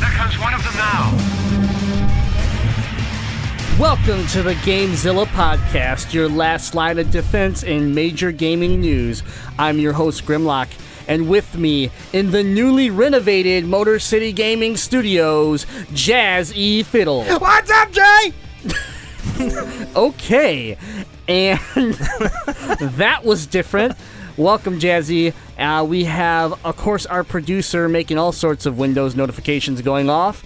there comes one of them now. Welcome to the GameZilla Podcast, your last line of defense in major gaming news. I'm your host, Grimlock, and with me in the newly renovated Motor City Gaming Studios, Jazzy Fiddle. What's up, Jay? Okay, and that was different. Welcome, Jazzy. We have, of course, our producer making all sorts of Windows notifications going off.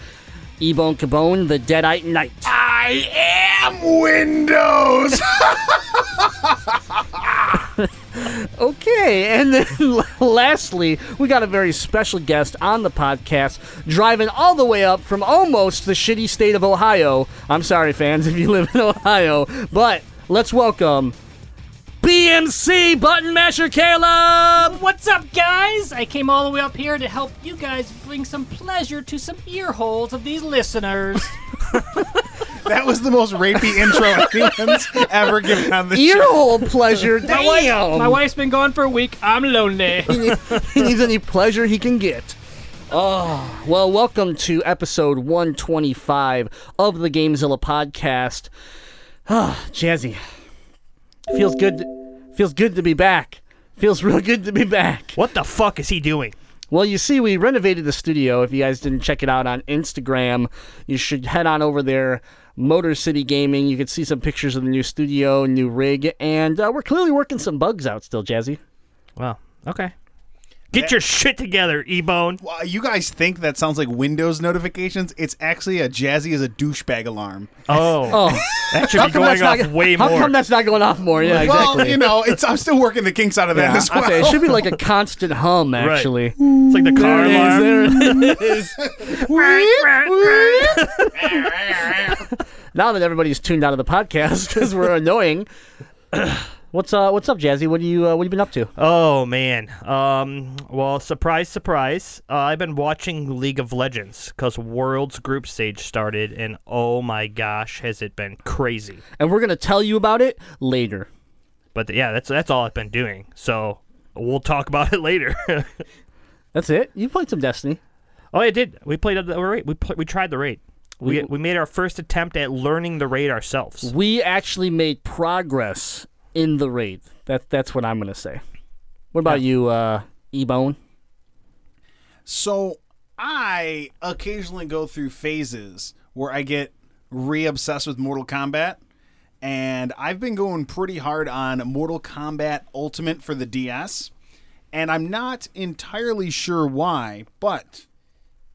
Ebone Cabone, the Deadite Knight. I am Windows! Okay, and then lastly, we got a very special guest on the podcast, driving all the way up from almost the shitty state of Ohio. I'm sorry, fans, if you live in Ohio, but let's welcome BMC Button Masher Caleb! What's up, guys? I came all the way up here to help you guys bring some pleasure to some ear holes of these listeners. That was the most rapey intro anyone's ever given on the show. Ear hole pleasure, damn! My wife's been gone for a week. I'm lonely. He needs any pleasure he can get. Oh, well, welcome to episode 125 of the GameZilla Podcast. Ah, Jazzy. Feels good to be back. Feels real good to be back. What the fuck is he doing? Well, you see, we renovated the studio. If you guys didn't check it out on Instagram, you should head on over there, Motor City Gaming. You can see some pictures of the new studio, new rig, and we're clearly working some bugs out still, Jazzy. Wow. Okay. Get your shit together, E-Bone. Well, you guys think that sounds like Windows notifications? It's actually a Jazzy is a douchebag alarm. Oh. That should be going off way more. How come that's not going off more? Yeah, exactly. Well, I'm still working the kinks out of that as well. It should be like a constant hum, actually. Right. It's like the car alarm. There it is. Now that everybody's tuned out of the podcast because we're annoying... What's up, Jazzy? What have you been up to? Oh, man. Well, surprise, surprise. I've been watching League of Legends because Worlds Group Stage started, and oh my gosh, has it been crazy. And we're going to tell you about it later. But that's all I've been doing, so we'll talk about it later. That's it? You played some Destiny. Oh, I did. We played the raid. We tried the raid. We made our first attempt at learning the raid ourselves. We actually made progress in the raid. That's what I'm going to say. What about you, E-Bone? So I occasionally go through phases where I get re-obsessed with Mortal Kombat, and I've been going pretty hard on Mortal Kombat Ultimate for the DS, and I'm not entirely sure why, but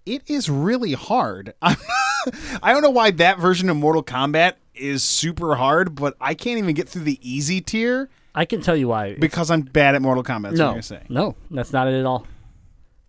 it is really hard. I don't know why that version of Mortal Kombat is super hard, but I can't even get through the easy tier. I can tell you why. Because I'm bad at Mortal Kombat, that's what you're saying. No, that's not it at all.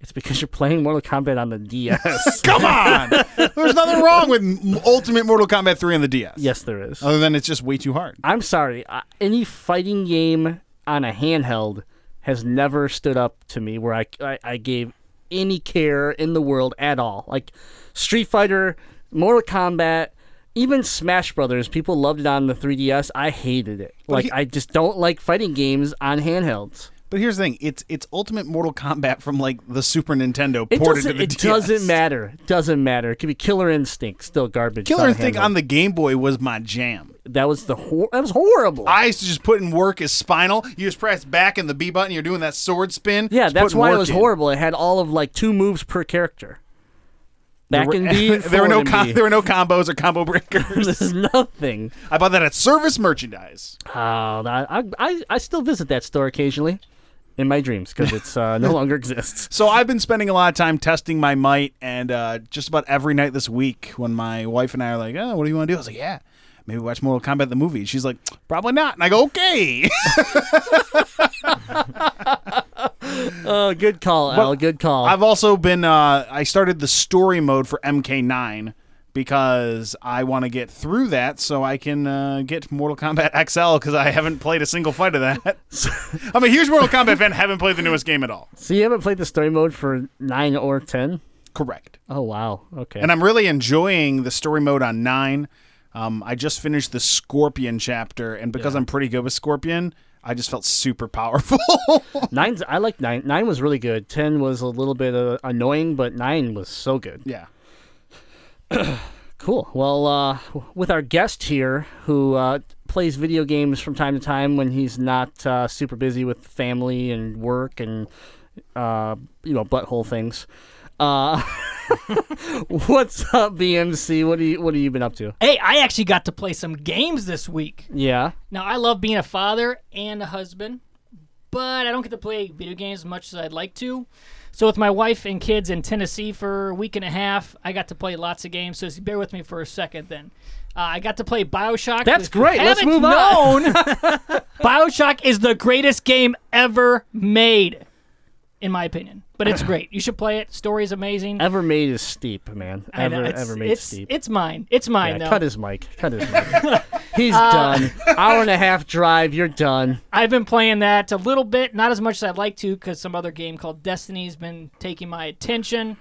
It's because you're playing Mortal Kombat on the DS. Come on! There's nothing wrong with Ultimate Mortal Kombat 3 on the DS. Yes, there is. Other than it's just way too hard. I'm sorry. Any fighting game on a handheld has never stood up to me where I gave any care in the world at all. Like Street Fighter, Mortal Kombat, even Smash Brothers, people loved it on the 3DS. I hated it. I just don't like fighting games on handhelds. But here's the thing. It's Ultimate Mortal Kombat from, like, the Super Nintendo ported to the DS. It doesn't matter. It could be Killer Instinct. Still garbage. Killer Instinct on the Game Boy was my jam. That was horrible. I used to just put in work as Spinal. You just press back and the B button. You're doing that sword spin. Yeah, that's why it was horrible. It had all of, like, 2 moves per character. Back in B and there were no combos or combo breakers. There's nothing. I bought that at Service Merchandise. I still visit that store occasionally in my dreams because it's no longer exists. So I've been spending a lot of time testing my might, and just about every night this week when my wife and I are like, oh, what do you want to do? I was like, yeah, maybe watch Mortal Kombat the movie. She's like, probably not. And I go, okay. Good call, Al. Good call. I've also been, I started the story mode for MK9 because I want to get through that so I can get Mortal Kombat XL because I haven't played a single fight of that. I'm a huge Mortal Kombat fan, haven't played the newest game at all. So you haven't played the story mode for 9 or 10? Correct. Oh, wow. Okay. And I'm really enjoying the story mode on 9. I just finished the Scorpion chapter, and because I'm pretty good with Scorpion, I just felt super powerful. I like 9. 9 was really good. 10 was a little bit annoying, but 9 was so good. Yeah. Cool. Well, with our guest here, who plays video games from time to time when he's not super busy with family and work and butthole things. What's up, BMC? What have you been up to? Hey, I actually got to play some games this week. Yeah. Now, I love being a father and a husband, but I don't get to play video games as much as I'd like to. So with my wife and kids in Tennessee for a week and a half, I got to play lots of games, so bear with me for a second then. I got to play BioShock. That's great. Let's move on. BioShock is the greatest game ever made, in my opinion. But it's great. You should play it. Story's amazing. Ever made is steep, man. Ever made is steep. It's mine. Yeah, though. Cut his mic. He's done. Hour and a half drive. You're done. I've been playing that a little bit. Not as much as I'd like to because some other game called Destiny's been taking my attention.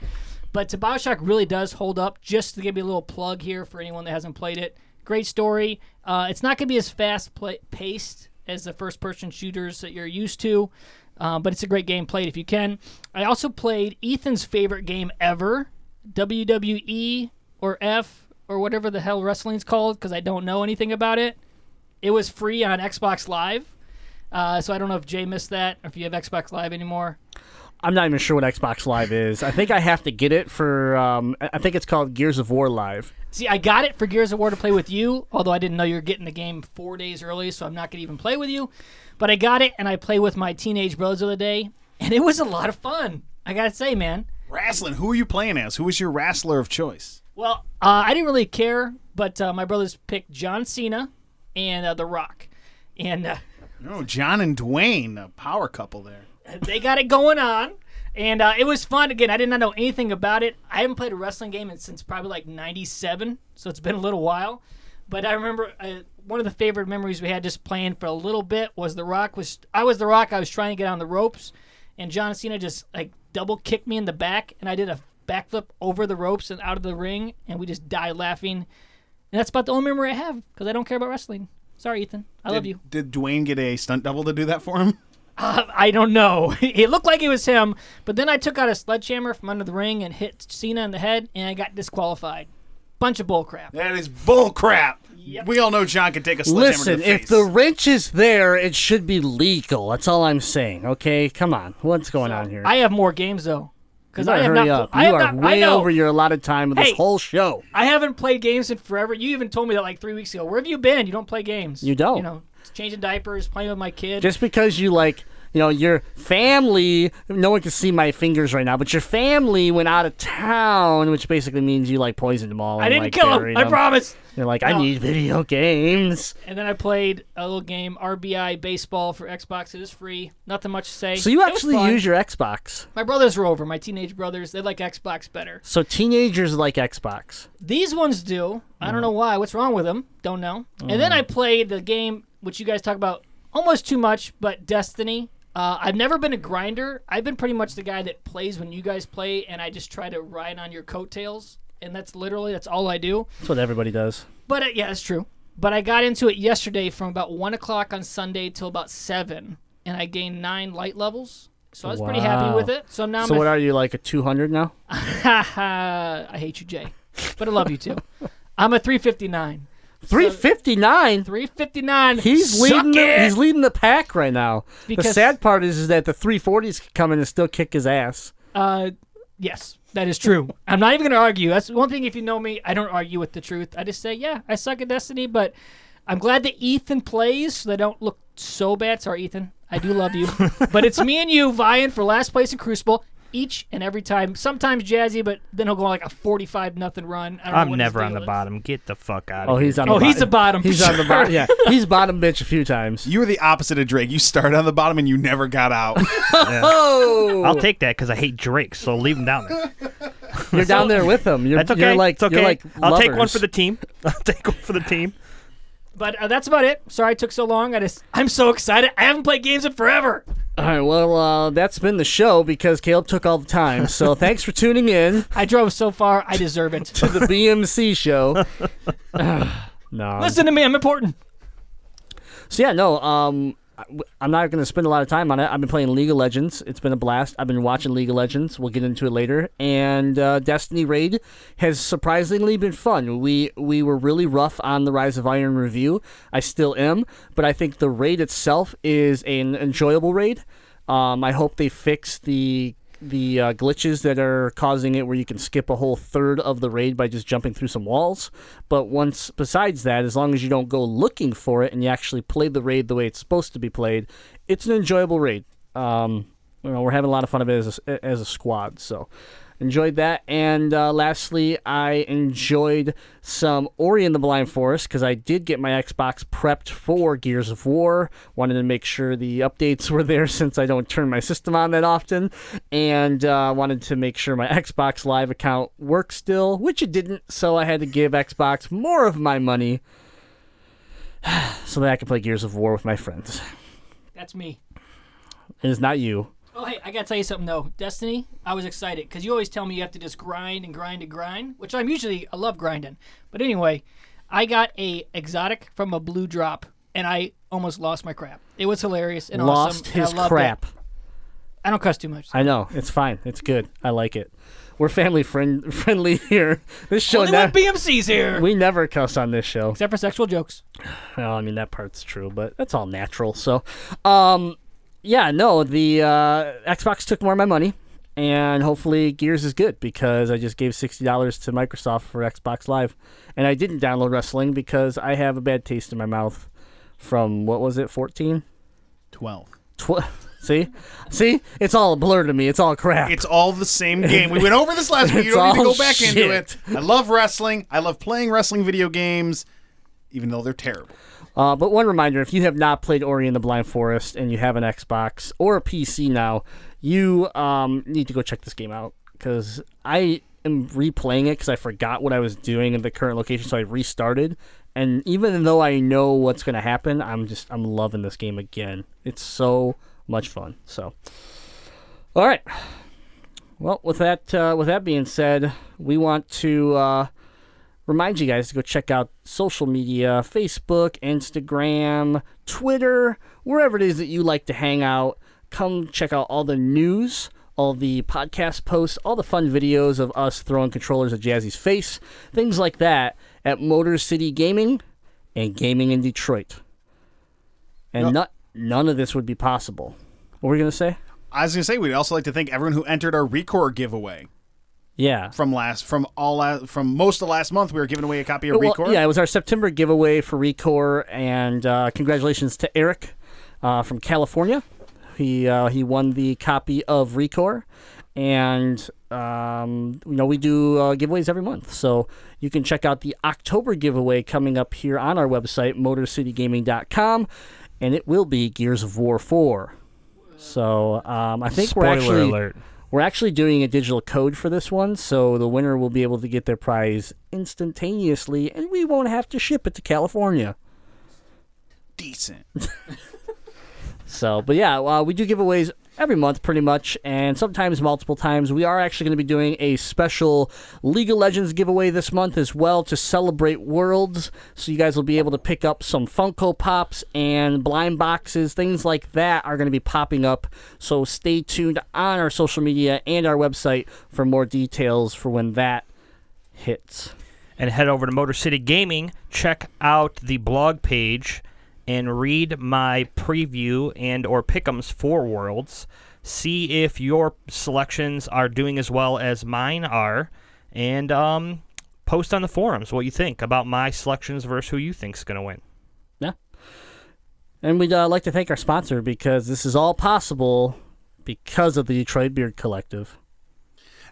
But BioShock really does hold up. Just to give you a little plug here for anyone that hasn't played it. Great story. It's not going to be as fast-paced as the first-person shooters that you're used to. But it's a great game. Play it if you can. I also played Ethan's favorite game ever, WWE or F or whatever the hell wrestling's called because I don't know anything about it. It was free on Xbox Live. So I don't know if Jay missed that or if you have Xbox Live anymore. I'm not even sure what Xbox Live is. I think I have to get it for, I think it's called Gears of War Live. See, I got it for Gears of War to play with you, although I didn't know you were getting the game 4 days early, so I'm not going to even play with you. But I got it, and I played with my teenage bros the other day, and it was a lot of fun. I got to say, man. Wrestling. Who are you playing as? Who was your wrestler of choice? Well, I didn't really care, but my brothers picked John Cena and The Rock. And John and Dwayne, a power couple there. They got it going on, and it was fun. Again, I did not know anything about it. I haven't played a wrestling game since probably like 97, so it's been a little while. But I remember one of the favorite memories we had just playing for a little bit was I was The Rock. I was trying to get on the ropes, and John Cena just like double kicked me in the back, and I did a backflip over the ropes and out of the ring, and we just died laughing. And that's about the only memory I have because I don't care about wrestling. Sorry, Ethan. I love you. Did Dwayne get a stunt double to do that for him? I don't know. It looked like it was him, but then I took out a sledgehammer from under the ring and hit Cena in the head, and I got disqualified. Bunch of bullcrap. That is bullcrap. Yep. We all know John can take a sledgehammer to the face. Listen, if the wrench is there, it should be legal. That's all I'm saying, okay? Come on. What's going on here? I have more games, though. Because I hurry up. You are way over your allotted time of this whole show. I haven't played games in forever. You even told me that like 3 weeks ago. Where have you been? You don't play games. You don't. You know. Changing diapers, playing with my kid. Just because you your family, no one can see my fingers right now, but your family went out of town, which basically means you poisoned them all. I didn't kill them. I promise. You're like, I need video games. And then I played a little game, RBI Baseball for Xbox. It is free. Nothing much to say. So you actually use your Xbox. My brothers were over. My teenage brothers, they like Xbox better. So teenagers like Xbox. These ones do. I don't know why. What's wrong with them? Don't know. Mm. And then I played the game, which you guys talk about almost too much, but Destiny. I've never been a grinder. I've been pretty much the guy that plays when you guys play, and I just try to ride on your coattails, and that's all I do. That's what everybody does. But, yeah, that's true. But I got into it yesterday from about 1 o'clock on Sunday till about 7, and I gained 9 light levels, so I was pretty happy with it. So now. So what are you, like a 200 now? I hate you, Jay, but I love you, too. I'm a 359. 359? 359. He's leading the pack right now. Because the sad part is that the 340s could come in and still kick his ass. Yes, that is true. I'm not even going to argue. That's one thing, if you know me, I don't argue with the truth. I just say, yeah, I suck at Destiny, but I'm glad that Ethan plays so they don't look so bad. Sorry, Ethan. I do love you. But it's me and you vying for last place in Crucible. each and every time. Sometimes Jazzy, but then he'll go on like a 45-0 run. I'm never on the bottom. Get the fuck out of here. He's the bottom. He's on the bottom. Yeah, he's bottom bitch a few times. You were the opposite of Drake. You started on the bottom and you never got out. Yeah. Oh. I'll take that because I hate Drake, so leave him down there. You're down there with him. That's okay. It's okay. I'll take one for the team. But that's about it. Sorry it took so long. I'm so excited. I haven't played games in forever. All right, well, that's been the show because Caleb took all the time. So thanks for tuning in. I drove so far. I deserve it. To the BMC show. No. Listen to me. I'm important. So, yeah, no, I'm not going to spend a lot of time on it. I've been playing League of Legends. It's been a blast. I've been watching League of Legends. We'll get into it later. And Destiny Raid has surprisingly been fun. We were really rough on the Rise of Iron review. I still am. But I think the raid itself is an enjoyable raid. I hope they fix the glitches that are causing it where you can skip a whole third of the raid by just jumping through some walls. But once, besides that, as long as you don't go looking for it and you actually play the raid the way it's supposed to be played, it's an enjoyable raid. We're having a lot of fun of it as a squad, so enjoyed that. And lastly, I enjoyed some Ori and the Blind Forest because I did get my Xbox prepped for Gears of War. Wanted to make sure the updates were there since I don't turn my system on that often. And wanted to make sure my Xbox Live account works still, which it didn't. So I had to give Xbox more of my money so that I could play Gears of War with my friends. That's me. It is not you. Oh, hey, I got to tell you something, though. Destiny, I was excited, because you always tell me you have to just grind and grind and grind, which I love grinding. But anyway, I got a exotic from a blue drop, and I almost lost my crap. It was hilarious and awesome. Lost his crap. I don't cuss too much. So. I know. It's fine. It's good. I like it. We're family friendly here. This show BMC's here. We never cuss on this show. Except for sexual jokes. Well, I mean, that part's true, but that's all natural. So, yeah, no, the Xbox took more of my money, and hopefully Gears is good because I just gave $60 to Microsoft for Xbox Live, and I didn't download Wrestling because I have a bad taste in my mouth from, 14? 12. See? It's all a blur to me. It's all crap. It's all the same game. We went over this last week. You don't need to go back into it. I love wrestling. I love playing wrestling video games, even though they're terrible. But one reminder, if you have not played Ori and the Blind Forest and you have an Xbox or a PC now, you need to go check this game out because I am replaying it because I forgot what I was doing in the current location, so I restarted. And even though I know what's going to happen, I'm loving this game again. It's so much fun. So, all right. Well, with that being said, we want to... remind you guys to go check out social media, Facebook, Instagram, Twitter, wherever it is that you like to hang out. Come check out all the news, all the podcast posts, all the fun videos of us throwing controllers at Jazzy's face, things like that at Motor City Gaming and Gaming in Detroit. And none of this would be possible. What were you going to say? I was going to say we'd also like to thank everyone who entered our Recore giveaway. Yeah. From most of last month, we were giving away a copy of Recore. Yeah, it was our September giveaway for Recore, and congratulations to Eric from California. He won the copy of Recore, and we do giveaways every month, so you can check out the October giveaway coming up here on our website, MotorCityGaming.com, and it will be Gears of War 4. So I think We're actually doing a digital code for this one, so the winner will be able to get their prize instantaneously, and we won't have to ship it to California. Decent. So, but yeah, we do giveaways every month pretty much, and sometimes multiple times. We are actually going to be doing a special League of Legends giveaway this month as well to celebrate Worlds, so you guys will be able to pick up some Funko Pops and blind boxes. Things like that are going to be popping up, so stay tuned on our social media and our website for more details for when that hits. And head over to Motor City Gaming, check out the blog page, and read my preview and or pick'ems for Worlds. See if your selections are doing as well as mine are. And post on the forums what you think about my selections versus who you think's going to win. Yeah. And we'd like to thank our sponsor because this is all possible because of the Detroit Beard Collective.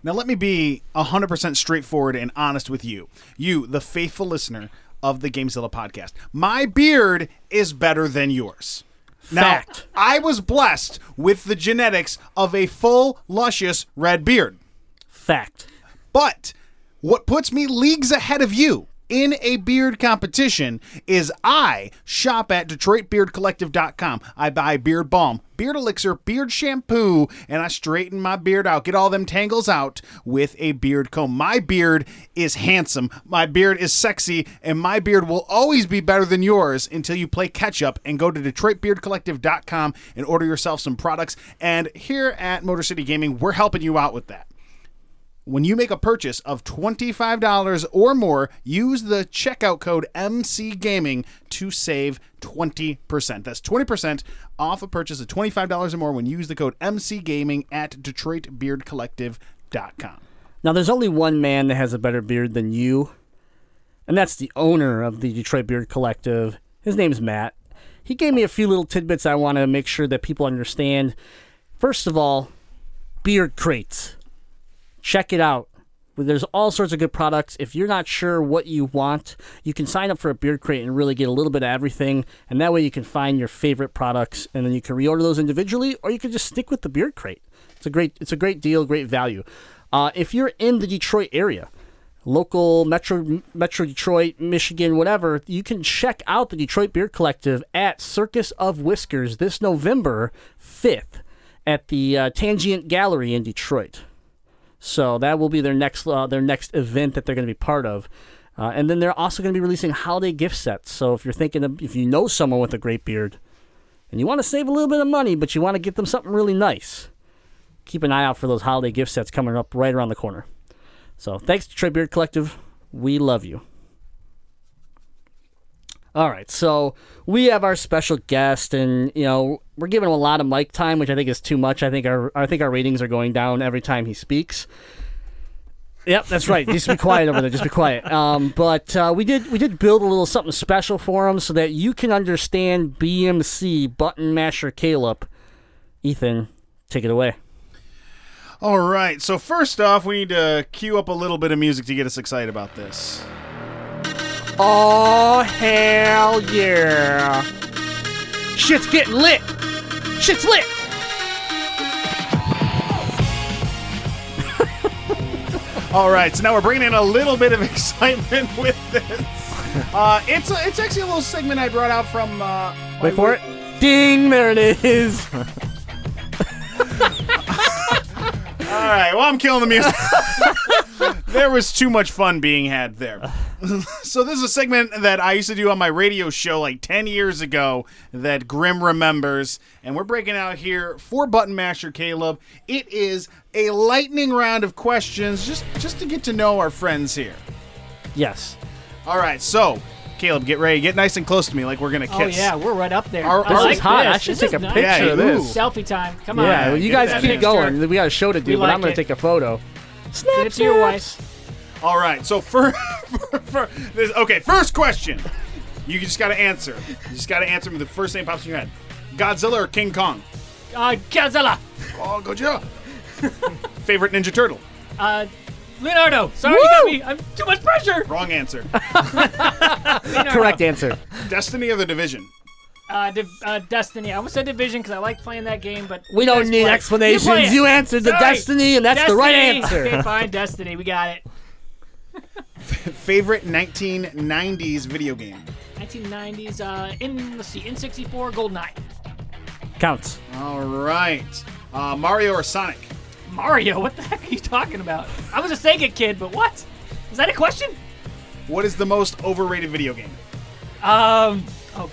Now, let me be 100% straightforward and honest with you. You, the faithful listener of the Gamezilla podcast. My beard is better than yours. Fact. Now, I was blessed with the genetics of a full, luscious red beard. Fact. But what puts me leagues ahead of you in a beard competition is I shop at DetroitBeardCollective.com. I buy beard balm, beard elixir, beard shampoo, and I straighten my beard out, get all them tangles out with a beard comb. My beard is handsome. My beard is sexy, and my beard will always be better than yours until you play catch-up and go to DetroitBeardCollective.com and order yourself some products. And here at Motor City Gaming, we're helping you out with that. When you make a purchase of $25 or more, use the checkout code MCGaming to save 20%. That's 20% off a purchase of $25 or more when you use the code MCGaming at DetroitBeardCollective.com. Now, there's only one man that has a better beard than you, and that's the owner of the Detroit Beard Collective. His name's Matt. He gave me a few little tidbits I want to make sure that people understand. First of all, beard crates. Check it out. There's all sorts of good products. If you're not sure what you want, you can sign up for a beard crate and really get a little bit of everything. And that way you can find your favorite products, and then you can reorder those individually, or you can just stick with the beard crate. It's a great deal, great value. If you're in the Detroit area, local Metro Detroit, Michigan, whatever, you can check out the Detroit Beard Collective at Circus of Whiskers this November 5th at the Tangent Gallery in Detroit. So that will be their next event that they're going to be part of. And then they're also going to be releasing holiday gift sets. So if you're thinking of, if you know someone with a great beard and you want to save a little bit of money, but you want to get them something really nice, keep an eye out for those holiday gift sets coming up right around the corner. So thanks to Detroit Beard Collective. We love you. All right, so we have our special guest, and you know we're giving him a lot of mic time, which I think is too much. I think our ratings are going down every time he speaks. Yep, that's right. Just be quiet over there. Just be quiet. But we did build a little something special for him so that you can understand BMC Button Masher Caleb. Ethan, take it away. All right. So first off, we need to cue up a little bit of music to get us excited about this. Oh, hell yeah. Shit's getting lit. Shit's lit. All right, so now we're bringing in a little bit of excitement with this. It's actually a little segment I brought out from... Wait for it. Ding, there it is. All right, well, I'm killing the music. There was too much fun being had there. So this is a segment that I used to do on my radio show like 10 years ago that Grim remembers. And we're breaking out here for Button Masher Caleb. It is a lightning round of questions just to get to know our friends here. Yes. All right. So, Caleb, get ready. Get nice and close to me like we're going to kiss. Oh, yeah. We're right up there. This is hot. I should take a picture of this. Selfie time. Come on. Yeah, you guys keep going. We got a show to do, but I'm going to take a photo. Snap it to your wife. All right, so first question. You just got to answer. You just got to answer me the first name pops in your head. Godzilla or King Kong? Godzilla. Oh, Godzilla. Favorite Ninja Turtle? Leonardo. Sorry, you got me. I'm too much pressure. Wrong answer. Correct answer. Destiny or The Division? Destiny. I almost said Division because I like playing that game, but... We don't need explanations. You answered the Destiny, and that's Destiny. The right answer. Okay, fine, Destiny. We got it. Favorite 1990s video game? 1990s, N64, GoldenEye. Counts. All right. Mario or Sonic? Mario? What the heck are you talking about? I was a Sega kid, but what? Is that a question? What is the most overrated video game? Oh,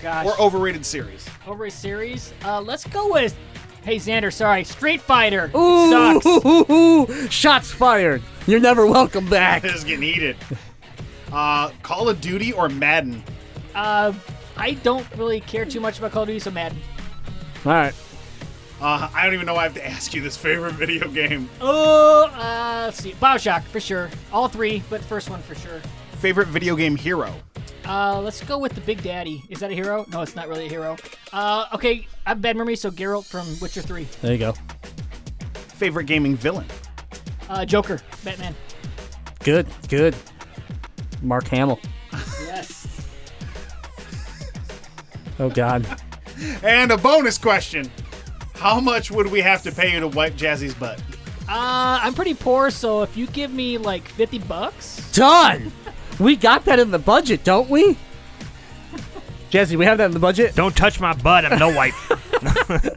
gosh. Or overrated series. Overrated series? Let's go with... Hey, Xander, sorry. Street Fighter. Ooh, sucks. Shots fired. You're never welcome back. This is getting heated. Call of Duty or Madden? I don't really care too much about Call of Duty, so Madden. All right. I don't even know why I have to ask you this favorite video game. Oh, let's see. BioShock, for sure. All three, but first one for sure. Favorite video game hero? Let's go with the Big Daddy. Is that a hero? No, it's not really a hero. Okay, I have bad memory, so Geralt from Witcher 3. There you go. Favorite gaming villain? Joker, Batman. Good, good. Mark Hamill. Yes. Oh, God. And a bonus question. How much would we have to pay you to wipe Jazzy's butt? I'm pretty poor, so if you give me like $50. Done! We got that in the budget, don't we? Jazzy, we have that in the budget? Don't touch my butt. I'm no wipe.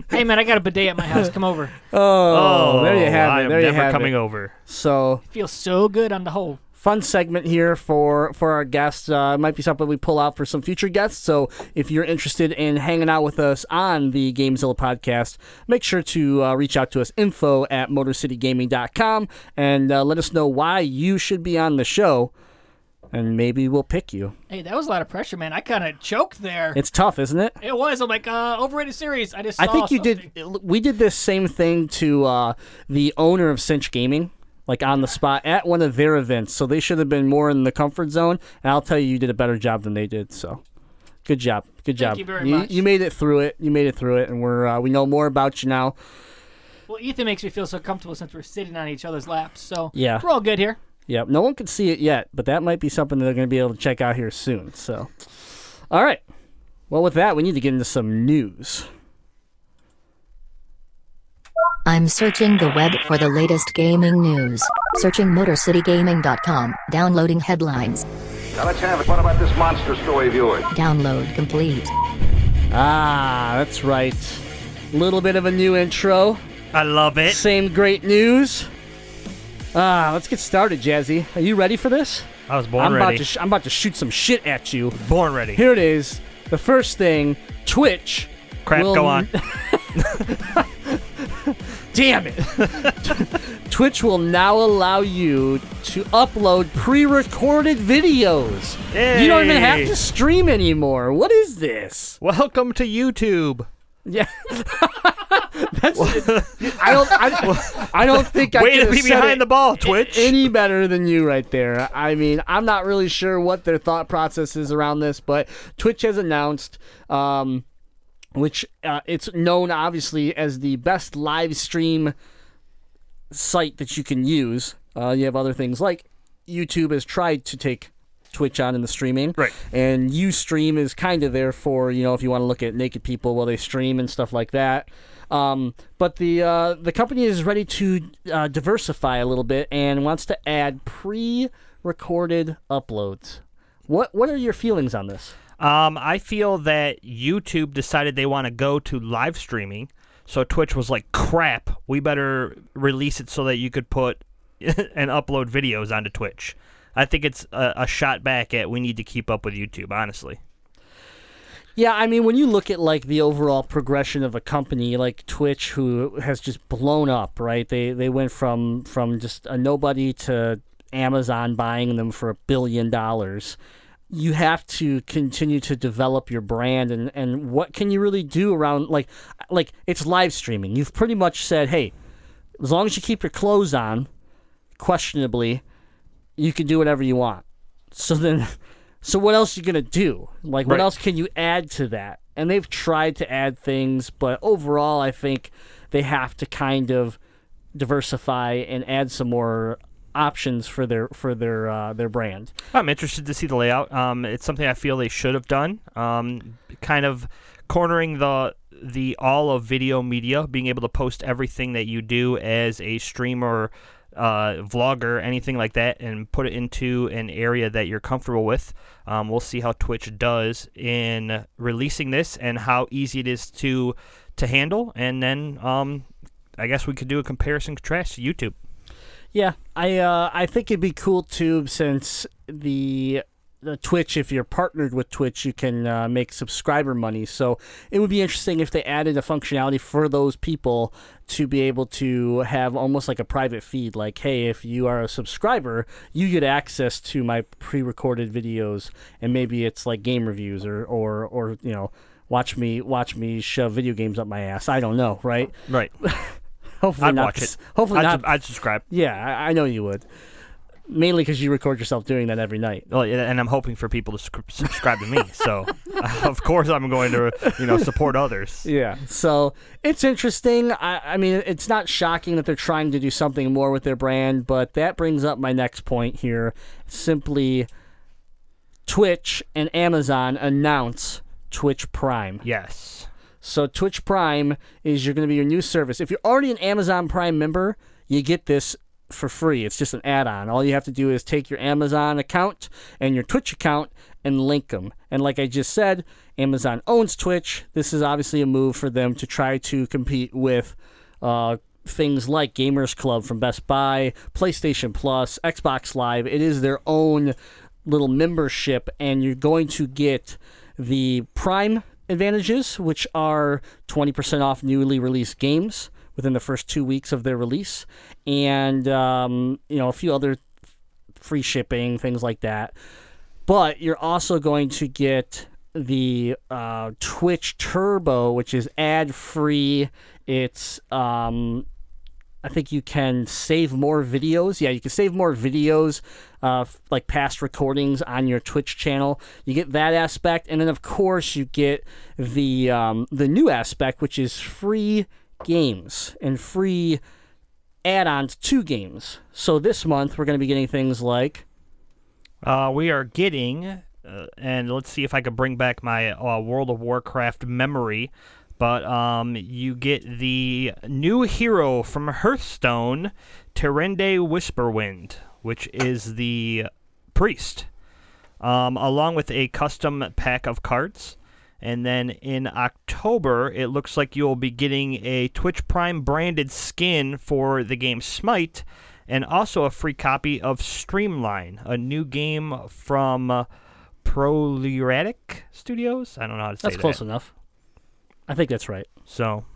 Hey, man, I got a bidet at my house. Come over. Oh, there you have it. There you have it. I am never coming over. So it feels so good on the whole. Fun segment here for our guests. It might be something we pull out for some future guests. So if you're interested in hanging out with us on the Gamezilla podcast, make sure to reach out to us, info@motorcitygaming.com, and let us know why you should be on the show, and maybe we'll pick you. Hey, that was a lot of pressure, man. I kind of choked there. It's tough, isn't it? It was. I'm like, overrated series. I just saw I think you did. We did this same thing to the owner of Cinch Gaming. Like on the spot at one of their events. So they should have been more in the comfort zone. And I'll tell you, you did a better job than they did. So good job. Good job. Thank you very much. You made it through it. You made it through it. And we know more about you now. Well, Ethan makes me feel so comfortable since we're sitting on each other's laps. So yeah. We're all good here. Yeah. No one can see it yet, but that might be something that they're going to be able to check out here soon. So, all right. Well, with that, we need to get into some news. I'm searching the web for the latest gaming news. Searching MotorCityGaming.com. Downloading headlines. Now let's have it. What about this monster story of yours? Download complete. Ah, that's right. Little bit of a new intro. I love it. Same great news. Let's get started, Jazzy. Are you ready for this? I was born ready. I'm about to shoot some shit at you. Born ready. Here it is. The first thing, Twitch. Crap, go on. Damn it. Twitch will now allow you to upload pre-recorded videos. Hey. You don't even have to stream anymore. What is this? Welcome to YouTube. Yeah. That's I don't think I way to be behind the ball, Twitch. Any better than you right there. I mean, I'm not really sure what their thought process is around this, but Twitch has announced which it's known, obviously, as the best live stream site that you can use. You have other things like YouTube has tried to take Twitch on in the streaming. Right. And Ustream is kind of there for, if you want to look at naked people while they stream and stuff like that. But the company is ready to diversify a little bit and wants to add pre-recorded uploads. What are your feelings on this? I feel that YouTube decided they want to go to live streaming, so Twitch was like, crap, we better release it so that you could put and upload videos onto Twitch. I think it's a shot back at we need to keep up with YouTube, honestly. Yeah, I mean, when you look at, like, the overall progression of a company like Twitch, who has just blown up, right? They went from just a nobody to Amazon buying them for $1 billion. You have to continue to develop your brand and what can you really do around like it's live streaming. You've pretty much said, hey, as long as you keep your clothes on, questionably, you can do whatever you want. So what else are you gonna do? Like what else can you add to that? And they've tried to add things, but overall I think they have to kind of diversify and add some more options for their brand. I'm interested to see the layout. It's something I feel they should have done. Kind of cornering the all of video media, being able to post everything that you do as a streamer, vlogger, anything like that, and put it into an area that you're comfortable with. We'll see how Twitch does in releasing this and how easy it is to handle. And then I guess we could do a comparison contrast to YouTube. Yeah, I think it'd be cool too, since the Twitch, if you're partnered with Twitch, you can make subscriber money. So it would be interesting if they added a functionality for those people to be able to have almost like a private feed. Like, hey, if you are a subscriber, you get access to my pre-recorded videos, and maybe it's like game reviews or watch me shove video games up my ass. I don't know, right? Right. Hopefully I'd not watch it. Hopefully I'd not. I'd subscribe. Yeah, I know you would. Mainly because you record yourself doing that every night. Well, and I'm hoping for people to subscribe to me. So, of course, I'm going to, support others. Yeah. So it's interesting. I mean, it's not shocking that they're trying to do something more with their brand, but that brings up my next point here. Simply, Twitch and Amazon announce Twitch Prime. Yes. So Twitch Prime is going to be your new service. If you're already an Amazon Prime member, you get this for free. It's just an add-on. All you have to do is take your Amazon account and your Twitch account and link them. And like I just said, Amazon owns Twitch. This is obviously a move for them to try to compete with things like Gamers Club from Best Buy, PlayStation Plus, Xbox Live. It is their own little membership, and you're going to get the Prime advantages, which are 20% off newly released games within the first 2 weeks of their release, and a few other free shipping, things like that. But you're also going to get the Twitch Turbo, which is ad-free. It's, I think you can save more videos. Yeah, you can save more videos, like past recordings on your Twitch channel. You get that aspect, and then, of course, you get the new aspect, which is free games and free add-ons to games. So this month we're going to be getting things like and let's see if I could bring back my World of Warcraft memory, but you get the new hero from Hearthstone, Tyrande Whisperwind, which is the priest, along with a custom pack of cards. And then in October, it looks like you'll be getting a Twitch Prime branded skin for the game Smite, and also a free copy of Streamline, a new game from Proliratic Studios. I don't know how to say that. That's close enough. I think that's right. So,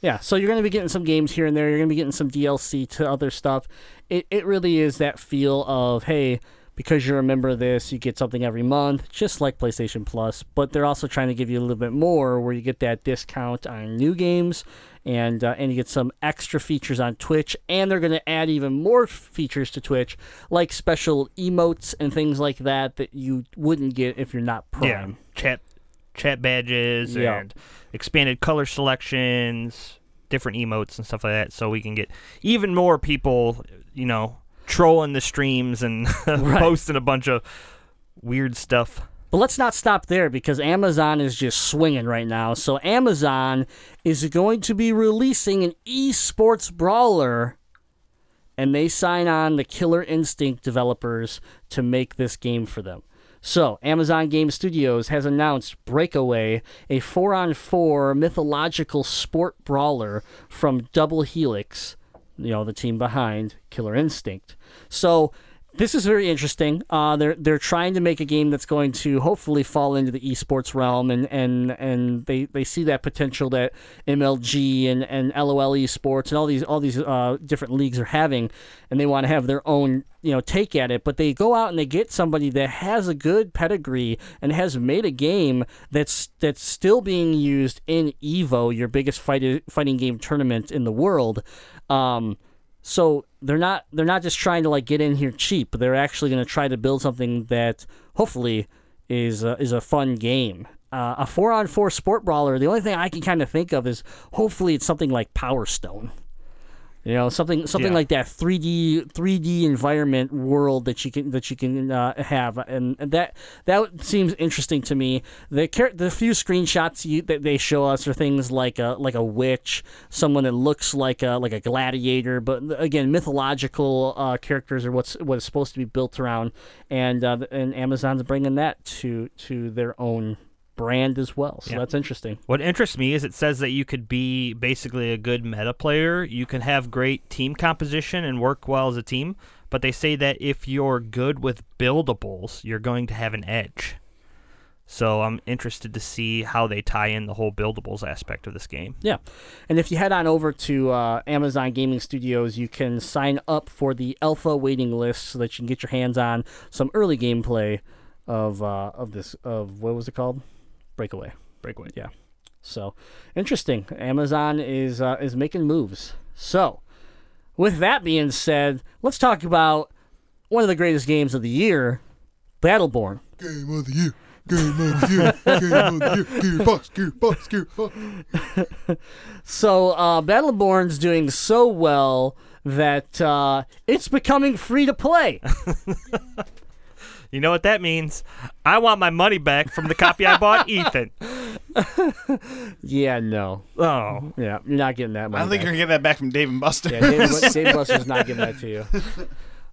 yeah. So you're going to be getting some games here and there. You're going to be getting some DLC to other stuff. It really is that feel of, hey, because you're a member of this, you get something every month, just like PlayStation Plus. But they're also trying to give you a little bit more, where you get that discount on new games, and you get some extra features on Twitch. And they're going to add even more features to Twitch, like special emotes and things like that that you wouldn't get if you're not Prime. Yeah, chat badges, yeah, and expanded color selections, different emotes and stuff like that. So we can get even more people, trolling the streams and posting a bunch of weird stuff. But let's not stop there, because Amazon is just swinging right now. So Amazon is going to be releasing an esports brawler, and they sign on the Killer Instinct developers to make this game for them. So Amazon Game Studios has announced Breakaway, a 4-on-4 mythological sport brawler from Double Helix, the team behind Killer Instinct. So this is very interesting. They're trying to make a game that's going to hopefully fall into the esports realm, and they see that potential that MLG and LOL esports and all these different leagues are having, and they want to have their own take at it. But they go out and they get somebody that has a good pedigree and has made a game that's still being used in EVO, your biggest fighting game tournament in the world. So they're not just trying to get in here cheap. They're actually going to try to build something that hopefully is a fun game. A 4-on-4 sport brawler. The only thing I can kind of think of is hopefully it's something like Power Stone. Something like that 3D environment world that you can have, and that seems interesting to me. The few screenshots that they show us are things like a witch, someone that looks like a gladiator, but again, mythological characters are what is supposed to be built around, and Amazon's bringing that to their own brand as well, so yeah. That's interesting. What interests me is it says that you could be basically a good meta player. You can have great team composition and work well as a team, but they say that if you're good with buildables, you're going to have an edge. So I'm interested to see how they tie in the whole buildables aspect of this game. Yeah, and if you head on over to Amazon Gaming Studios, you can sign up for the alpha waiting list so that you can get your hands on some early gameplay of what was it called? Breakaway. Yeah. So, interesting. Amazon is making moves. So, with that being said, let's talk about one of the greatest games of the year, Battleborn. Game of the year. Game of the year. Game of the year. Gearbox, Gearbox, Gearbox. So Battleborn's doing so well that it's becoming free to play. You know what that means? I want my money back from the copy I bought, Ethan. Yeah, no. Oh. Yeah, you're not getting that money. I don't think you're going to get that back from Dave & Buster's. Yeah, Dave & Buster's not giving that to you.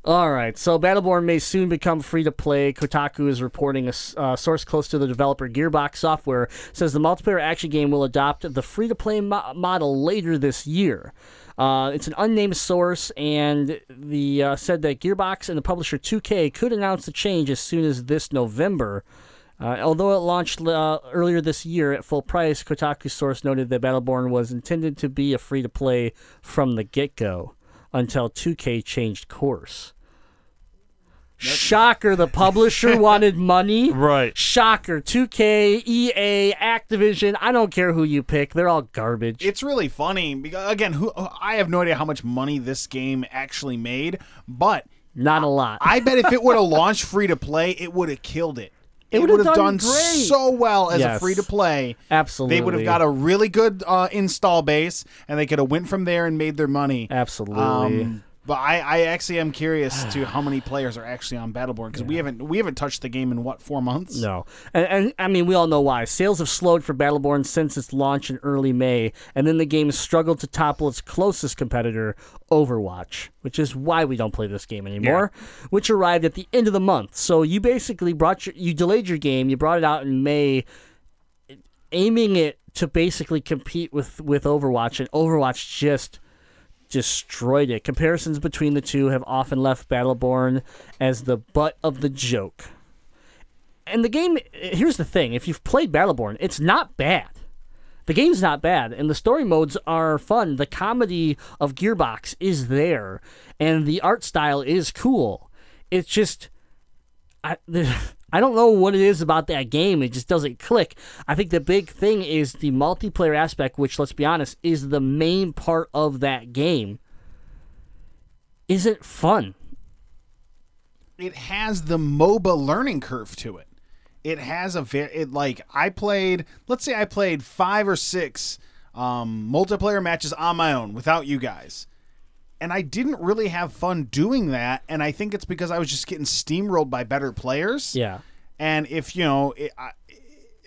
All right, so Battleborn may soon become free-to-play. Kotaku is reporting a source close to the developer Gearbox Software says the multiplayer action game will adopt the free-to-play model later this year. It's an unnamed source, and the said that Gearbox and the publisher 2K could announce the change as soon as this November. Although it launched earlier this year at full price, Kotaku source noted that Battleborn was intended to be a free-to-play from the get-go until 2K changed course. Nothing. Shocker, the publisher wanted money. Right. Shocker, 2K, EA, Activision, I don't care who you pick. They're all garbage. It's really funny. Because, again, I have no idea how much money this game actually made, but... Not a lot. I bet if it would have launched free-to-play, it would have killed it. It would have done so well as a free-to-play. Absolutely. They would have got a really good install base, and they could have went from there and made their money. Absolutely. But I actually am curious to how many players are actually on Battleborn because we haven't touched the game in, 4 months? No. And I mean, we all know why. Sales have slowed for Battleborn since its launch in early May, and then the game struggled to topple its closest competitor, Overwatch, which is why we don't play this game anymore, which arrived at the end of the month. So you basically delayed your game, you brought it out in May, aiming it to basically compete with Overwatch, and Overwatch just... destroyed it. Comparisons between the two have often left Battleborn as the butt of the joke. And the game, here's the thing, if you've played Battleborn, it's not bad. The game's not bad, and the story modes are fun. The comedy of Gearbox is there, and the art style is cool. It's just, I don't know what it is about that game. It just doesn't click. I think the big thing is the multiplayer aspect, which, let's be honest, is the main part of that game. Isn't fun. It has the MOBA learning curve to it. It has I played 5 or 6 multiplayer matches on my own without you guys. And I didn't really have fun doing that, and I think it's because I was just getting steamrolled by better players. Yeah. And if you know,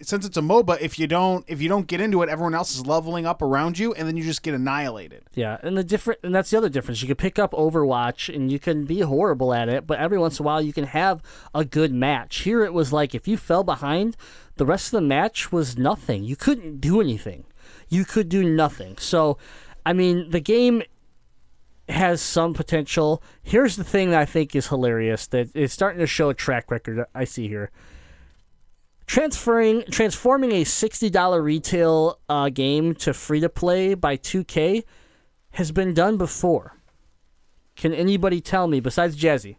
since it's a MOBA, if you don't get into it, everyone else is leveling up around you, and then you just get annihilated. Yeah, and that's the other difference. You can pick up Overwatch, and you can be horrible at it, but every once in a while you can have a good match. Here it was like if you fell behind, the rest of the match was nothing. You couldn't do anything. You could do nothing. So, I mean, the game has some potential. Here's the thing that I think is hilarious that is starting to show a track record I see here. Transforming a $60 retail game to free-to-play by 2K has been done before. Can anybody tell me, besides Jazzy,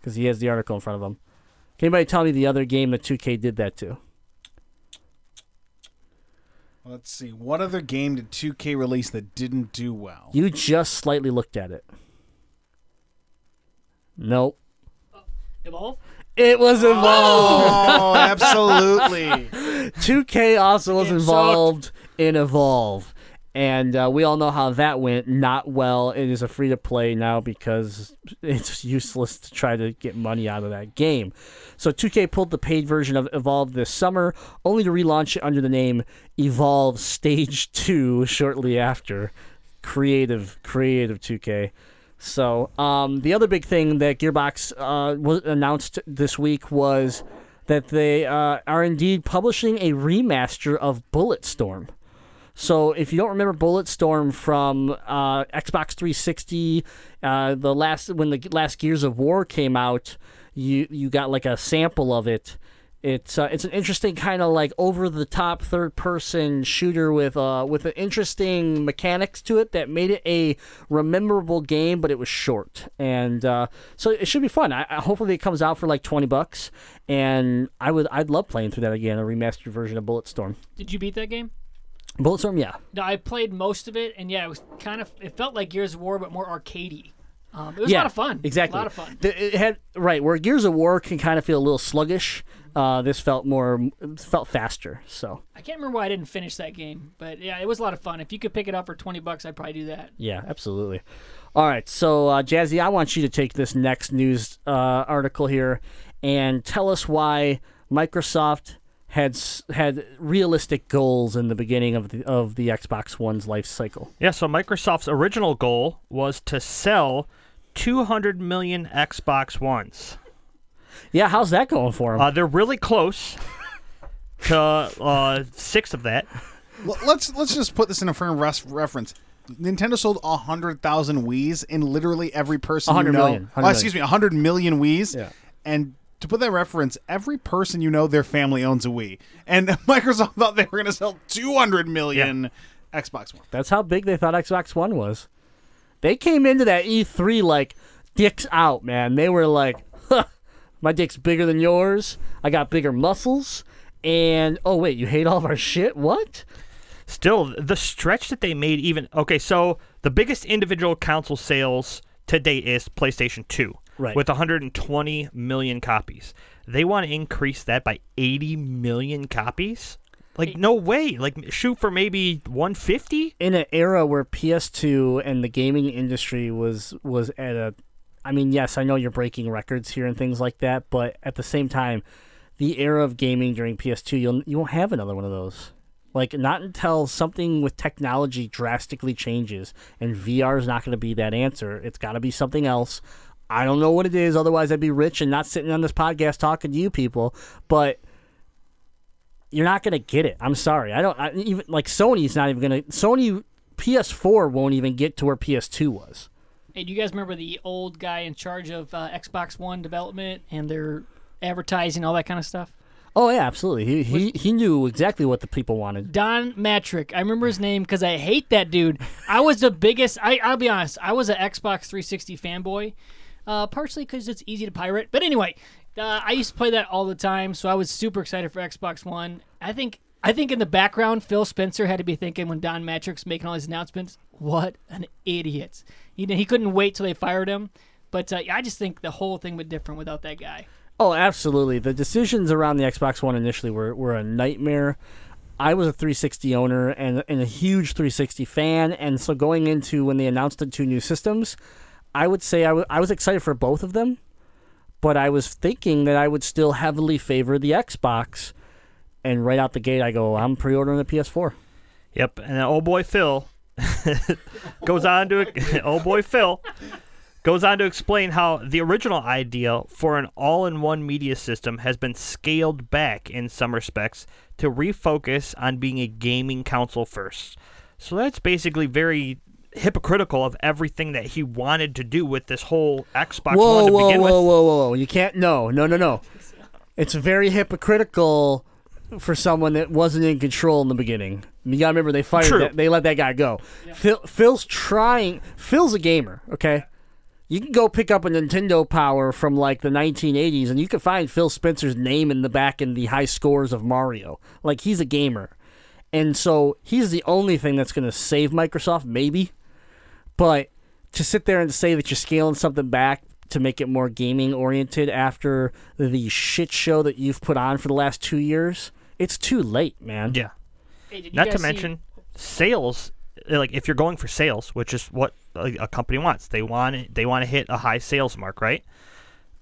because he has the article in front of him, can anybody tell me the other game that 2K did that to? Let's see. What other game did 2K release that didn't do well? You just slightly looked at it. Nope. Evolve? It was Evolve. Oh, absolutely. 2K also was involved in Evolve. And we all know how that went. Not well. It is a free-to-play now because it's useless to try to get money out of that game. So 2K pulled the paid version of Evolve this summer, only to relaunch it under the name Evolve Stage 2 shortly after. Creative 2K. So the other big thing that Gearbox announced this week was that they are indeed publishing a remaster of Bulletstorm. So if you don't remember Bulletstorm from Xbox 360, when the last Gears of War came out, you got like a sample of it. It's an interesting kind of like over the top third person shooter with an interesting mechanics to it that made it a memorable game, but it was short, and so it should be fun. Hopefully it comes out for like $20, and I'd love playing through that again, a remastered version of Bulletstorm. Did you beat that game? Bulletstorm, yeah. No, I played most of it, and it felt like Gears of War, but more arcadey. It was a lot of fun. Exactly. A lot of fun. Where Gears of War can kind of feel a little sluggish, this felt faster. So I can't remember why I didn't finish that game, but yeah, it was a lot of fun. If you could pick it up for $20, I'd probably do that. Yeah, absolutely. All right, so Jazzy, I want you to take this next news article here and tell us why Microsoft had realistic goals in the beginning of the Xbox One's life cycle. Yeah, so Microsoft's original goal was to sell 200 million Xbox Ones. Yeah, how's that going for them? They're really close to six of that. Let's just put this in a frame of reference. Nintendo sold 100,000 Wiis, and literally every person you know... 100 million Wiis. Yeah. And to put that reference, every person you know, their family owns a Wii. And Microsoft thought they were going to sell 200 million Xbox One. That's how big they thought Xbox One was. They came into that E3 like, dicks out, man. They were like, huh, my dick's bigger than yours. I got bigger muscles. And, oh, wait, you hate all of our shit? What? Still, the stretch that they made even... Okay, so the biggest individual console sales to date is PlayStation 2, right, with 120 million copies. They want to increase that by 80 million copies? Like, no way. Like, shoot for maybe 150? In an era where PS2 and the gaming industry was at a... I mean, yes, I know you're breaking records here and things like that, but at the same time, the era of gaming during PS2, you won't have another one of those. Like, not until something with technology drastically changes, and VR is not going to be that answer. It's got to be something else. I don't know what it is, otherwise I'd be rich and not sitting on this podcast talking to you people, but you're not going to get it. I'm sorry. Sony's not even going to... Sony PS4 won't even get to where PS2 was. Hey, do you guys remember the old guy in charge of Xbox One development and their advertising, all that kind of stuff? Oh, yeah, absolutely. He knew exactly what the people wanted. Don Matrick. I remember his name because I hate that dude. I was the biggest... I'll be honest. I was an Xbox 360 fanboy, partially because it's easy to pirate. But anyway, I used to play that all the time, so I was super excited for Xbox One. I think in the background, Phil Spencer had to be thinking when Don Matrick's making all these announcements, what an idiot. He couldn't wait till they fired him. But I just think the whole thing was different without that guy. Oh, absolutely. The decisions around the Xbox One initially were a nightmare. I was a 360 owner and a huge 360 fan, and so going into when they announced the two new systems, I would say I was excited for both of them, but I was thinking that I would still heavily favor the Xbox, and right out the gate I go, I'm pre-ordering the PS4. Yep, and old boy Phil goes on to explain how the original idea for an all-in-one media system has been scaled back in some respects to refocus on being a gaming console first. So that's basically very hypocritical of everything that he wanted to do with this whole Xbox One to begin with. Whoa. You can't... No. It's very hypocritical for someone that wasn't in control in the beginning. You gotta remember, they fired... They let that guy go. Yeah. Phil's a gamer, okay? You can go pick up a Nintendo Power from, like, the 1980s, and you can find Phil Spencer's name in the back in the high scores of Mario. Like, he's a gamer. And so he's the only thing that's going to save Microsoft, maybe. But to sit there and say that you're scaling something back to make it more gaming-oriented after the shit show that you've put on for the last 2 years, it's too late, man. Yeah. Hey, not to mention, sales... Like, if you're going for sales, which is what a company wants, they want to hit a high sales mark, right?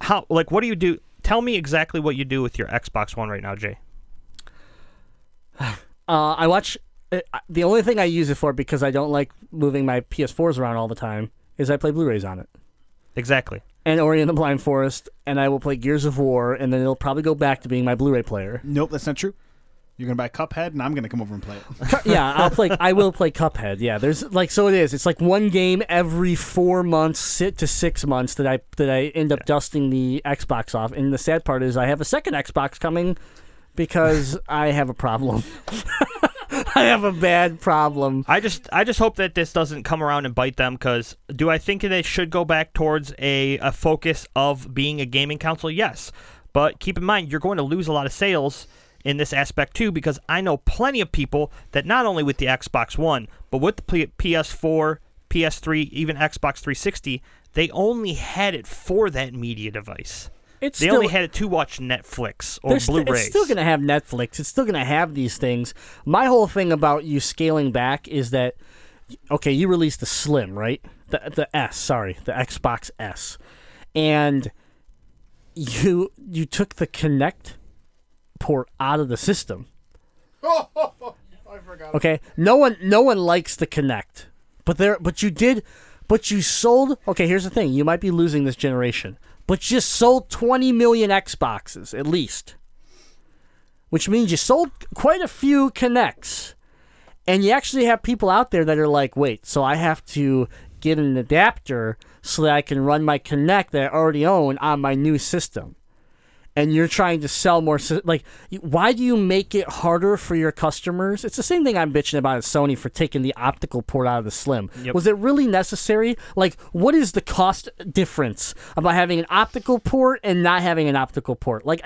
How? Like, what do you do? Tell me exactly what you do with your Xbox One right now, Jay. I watch. The only thing I use it for, because I don't like moving my PS4s around all the time, is I play Blu-rays on it. Exactly. And Ori and the Blind Forest, and I will play Gears of War, and then it'll probably go back to being my Blu-ray player. Nope, that's not true. You're going to buy Cuphead, and I'm going to come over and play it. Yeah, I will play Cuphead. Yeah, there's like, so it is. It's like one game every 4 months, 6 to 6 months that I end up dusting the Xbox off. And the sad part is I have a second Xbox coming because I have a problem. I have a bad problem. I just hope that this doesn't come around and bite them, because do I think they should go back towards a focus of being a gaming console? Yes. But keep in mind, you're going to lose a lot of sales in this aspect too, because I know plenty of people that not only with the Xbox One, but with the PS4, PS3, even Xbox 360, they only had it for that media device. They only had it to watch Netflix or Blu-rays. It's still going to have Netflix. It's still going to have these things. My whole thing about you scaling back is that, okay, you released the Slim, right? The Xbox S. And you took the Kinect port out of the system. I forgot. Okay, no one likes the Kinect, but you sold. Okay, here's the thing: you might be losing this generation, but you sold 20 million Xboxes at least, which means you sold quite a few Kinects, and you actually have people out there that are like, wait, so I have to get an adapter so that I can run my Kinect that I already own on my new system. And you're trying to sell more. Like, why do you make it harder for your customers? It's the same thing I'm bitching about at Sony for taking the optical port out of the Slim. Yep. Was it really necessary? Like, what is the cost difference about having an optical port and not having an optical port? Like,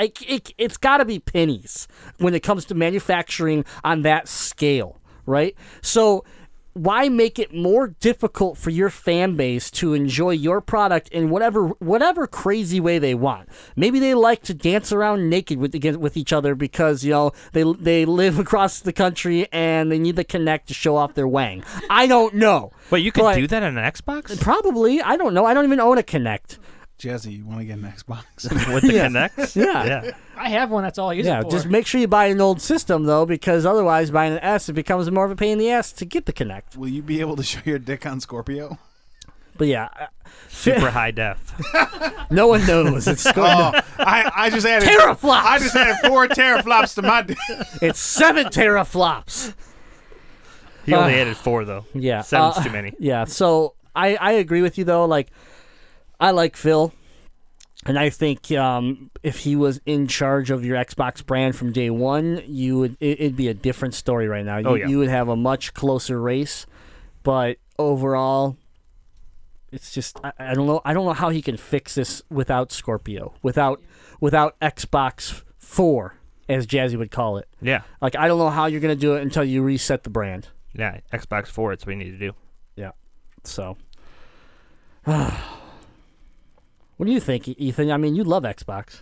it's got to be pennies when it comes to manufacturing on that scale, right? So why make it more difficult for your fan base to enjoy your product in whatever crazy way they want? Maybe they like to dance around naked with each other because, you know, they live across the country and they need the Kinect to show off their wang. I don't know. But you can do that on an Xbox? Probably. I don't know. I don't even own a Kinect. Jesse, you want to get an Xbox? With the Kinect? Yeah. I have one. That's all I use it for. Yeah, just make sure you buy an old system, though, because otherwise buying an S, it becomes more of a pain in the ass to get the Kinect. Will you be able to show your dick on Scorpio? But yeah. Super high def. No one knows. It's going to... I just added... Teraflops! I just added 4 teraflops to my dick. It's 7 teraflops. He only added 4, though. Yeah. 7's too many. Yeah, so I agree with you, though. Like... I like Phil, and I think if he was in charge of your Xbox brand from day one, it'd be a different story right now. You would have a much closer race, but overall, it's just I don't know. I don't know how he can fix this without Scorpio, without Xbox 4, as Jazzy would call it. Yeah, like I don't know how you're gonna do it until you reset the brand. Yeah, Xbox 4. It's what we need to do. Yeah, so. What do you think, Ethan? I mean, you love Xbox.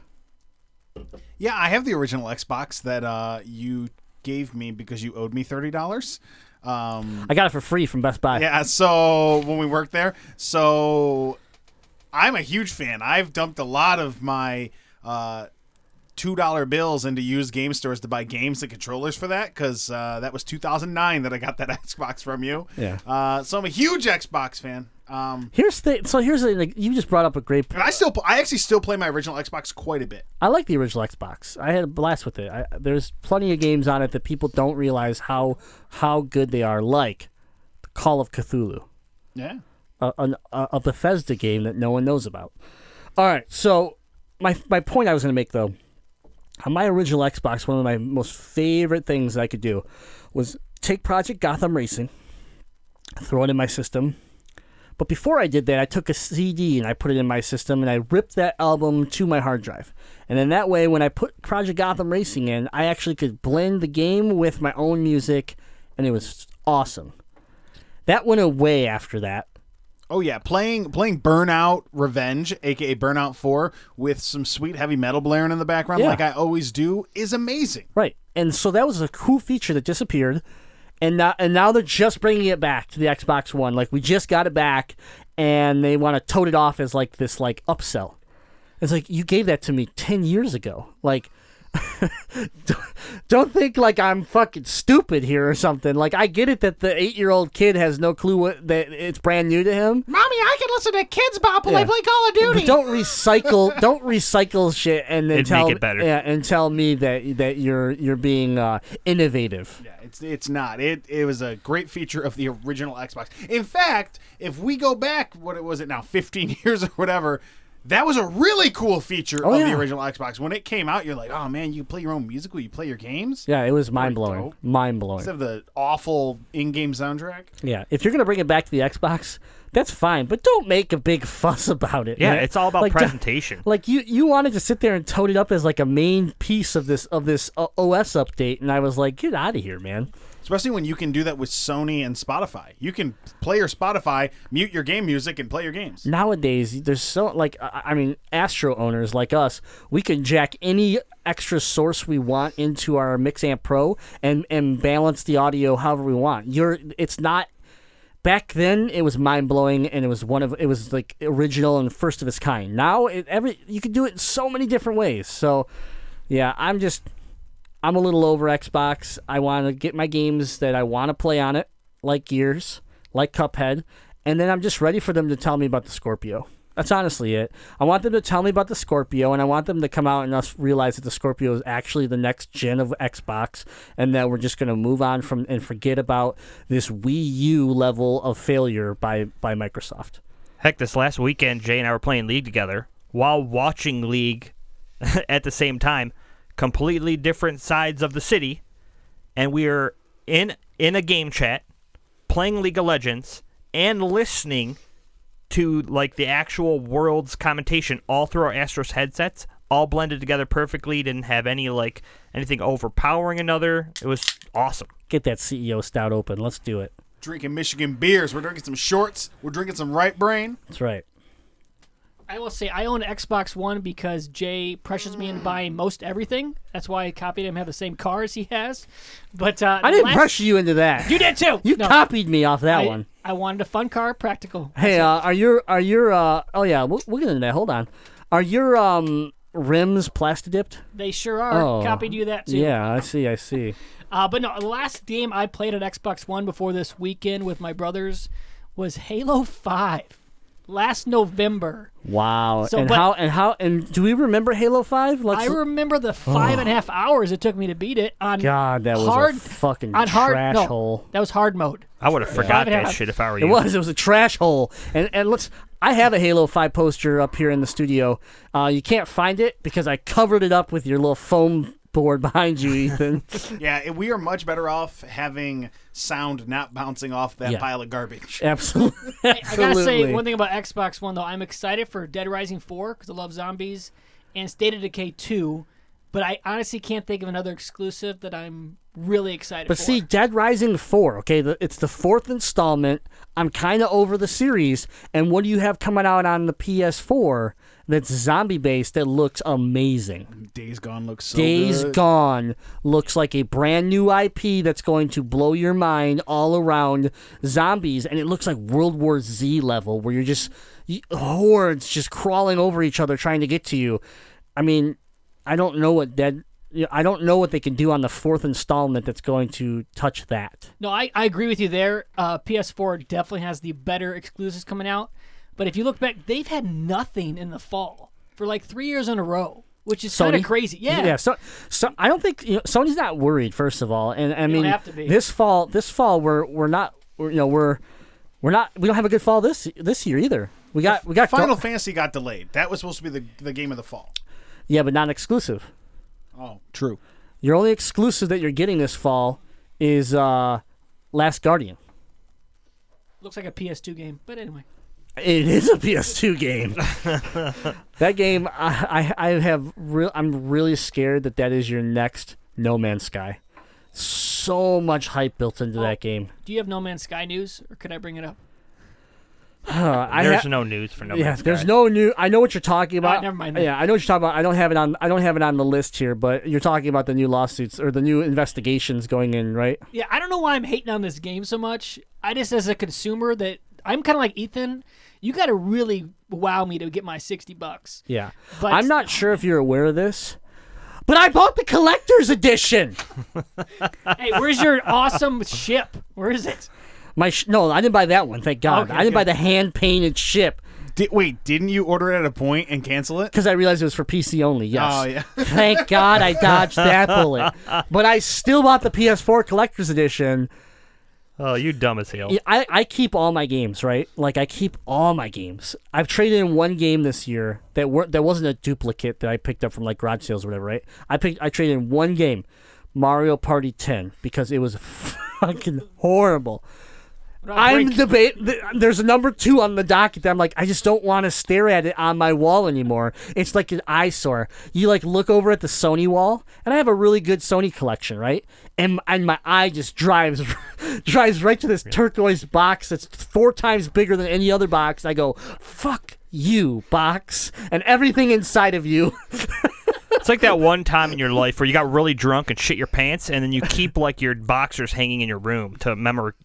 Yeah, I have the original Xbox that you gave me because you owed me $30. I got it for free from Best Buy. Yeah, so when we worked there. So I'm a huge fan. I've dumped a lot of my $2 bills into used game stores to buy games and controllers for that because that was 2009 that I got that Xbox from you. Yeah. So I'm a huge Xbox fan. You just brought up a great point. And I actually still play my original Xbox quite a bit. I like the original Xbox. I had a blast with it. There's plenty of games on it that people don't realize how good they are, like Call of Cthulhu. Yeah. A Bethesda game that no one knows about. All right, so my point I was going to make, though, on my original Xbox, one of my most favorite things that I could do was take Project Gotham Racing, throw it in my system. But before I did that, I took a CD and I put it in my system and I ripped that album to my hard drive. And then that way, when I put Project Gotham Racing in, I actually could blend the game with my own music, and it was awesome. That went away after that. Oh, yeah. Playing Burnout Revenge, a.k.a. Burnout 4, with some sweet heavy metal blaring in the background like I always do is amazing. Right. And so that was a cool feature that disappeared. And now they're just bringing it back to the Xbox One. Like, we just got it back, and they want to tote it off as, like, this, like, upsell. It's like, you gave that to me 10 years ago. Like, don't think, like, I'm fucking stupid here or something. Like, I get it that the 8-year-old kid has no clue that it's brand new to him. Mommy, I can listen to Kids Bop while I play Call of Duty. But don't recycle shit and then make it better. Yeah, and tell me that you're being innovative. Yeah. It's not. It was a great feature of the original Xbox. In fact, if we go back, what was it now, 15 years or whatever, that was a really cool feature of the original Xbox. When it came out, you're like, oh, man, you play your own music? Will you play your games? Yeah, it was mind-blowing. Mind-blowing. Instead of the awful in-game soundtrack. Yeah, if you're going to bring it back to the Xbox, that's fine, but don't make a big fuss about it. Yeah, man. It's all about presentation. You wanted to sit there and tote it up as like a main piece of this OS update, and I was like, get out of here, man. especially when you can do that with Sony and Spotify. You can play your Spotify, mute your game music, and play your games. Nowadays, there's so, like, I mean, Astro owners like us, we can jack any extra source we want into our Mixamp Pro and balance the audio however we want. It's not... Back then, it was mind-blowing, and it was like original and first of its kind. Now, you can do it in so many different ways. So, yeah, I'm a little over Xbox. I want to get my games that I want to play on it, like Gears, like Cuphead, and then I'm just ready for them to tell me about the Scorpio. That's honestly it. I want them to tell me about the Scorpio, and I want them to come out and us realize that the Scorpio is actually the next gen of Xbox, and that we're just going to move on from and forget about this Wii U level of failure by Microsoft. Heck, this last weekend, Jay and I were playing League together while watching League at the same time, completely different sides of the city, and we are in a game chat, playing League of Legends, and listening to, like, the actual world's commentation all through our Astros headsets, all blended together perfectly, didn't have any, like, anything overpowering another. It was awesome. Get that CEO stout open. Let's do it. Drinking Michigan beers. We're drinking some shorts. We're drinking some Right Brain. That's right. I will say I own Xbox One because Jay pressures me into buying most everything. That's why I copied him, have the same car as he has. But I didn't pressure you into that. You did too. You copied me off that one. I wanted a fun car, practical. Hey, are your oh yeah, we'll get into that. Hold on. Are your rims plasti-dipped? They sure are. Oh, copied you that too. Yeah, I see. But no, the last game I played on Xbox One before this weekend with my brothers was Halo 5. Last November. Wow. So, and do we remember Halo 5? I remember the 5.5 hours it took me to beat it on God, that hard, was a fucking on hard, trash no, hole. That was hard mode. I would have forgot that shit if I were you. It was a trash hole. And I have a Halo 5 poster up here in the studio. You can't find it because I covered it up with your little foam board behind you, Ethan. Yeah, we are much better off having sound not bouncing off that pile of garbage. Absolutely. I gotta say one thing about Xbox One, though. I'm excited for Dead Rising 4 because I love zombies, and State of Decay 2, but I honestly can't think of another exclusive that I'm really excited for. But see, Dead Rising 4, okay, it's the fourth installment. I'm kind of over the series, and what do you have coming out on the PS4 that's zombie-based that looks amazing? Days Gone looks so good. Days Gone looks like a brand new IP that's going to blow your mind all around zombies, and it looks like World War Z level where you're just hordes just crawling over each other trying to get to you. I mean, I don't know what they can do on the fourth installment that's going to touch that. No, I agree with you there. PS4 definitely has the better exclusives coming out. But if you look back, they've had nothing in the fall for like 3 years in a row, which is kind of crazy. Yeah. So I don't think Sony's not worried. First of all, and I mean, have to be. This fall we don't have a good fall this year either. We got Final Fantasy got delayed. That was supposed to be the game of the fall. Yeah, but not exclusive. Oh, true. Your only exclusive that you're getting this fall is Last Guardian. Looks like a PS2 game, but anyway. It is a PS2 game. That game, I'm really scared that is your next No Man's Sky. So much hype built into that game. Do you have No Man's Sky news, or could I bring it up? There's no news for No Man's Sky. There's no news. I know what you're talking about. Never mind. Yeah, I know what you're talking about. I don't have it on the list here, but you're talking about the new lawsuits or the new investigations going in, right? Yeah, I don't know why I'm hating on this game so much. I just, as a consumer, that I'm kind of like Ethan. You got to really wow me to get my $60. Yeah. But I'm not sure if you're aware of this, but I bought the collector's edition. Hey, where's your awesome ship? Where is it? No, I didn't buy that one, thank God. Okay, I didn't buy the hand-painted ship. Wait, didn't you order it at a point and cancel it? Because I realized it was for PC only, yes. Oh, yeah. Thank God I dodged that bullet. But I still bought the PS4 collector's edition. Oh, you dumb as hell. I keep all my games, right? Like, I keep all my games. I've traded in one game this year that wasn't a duplicate that I picked up from, like, garage sales or whatever, right? I traded in one game, Mario Party 10, because it was fucking horrible. I'm debating. There's a number 2 on the docket that I'm like, I just don't want to stare at it on my wall anymore. It's like an eyesore. You like look over at the Sony wall, and I have a really good Sony collection, right? And my eye just drives right to this turquoise box that's 4 times bigger than any other box. I go, fuck you, box, and everything inside of you. It's like that one time in your life where you got really drunk and shit your pants, and then you keep like your boxers hanging in your room to remember it.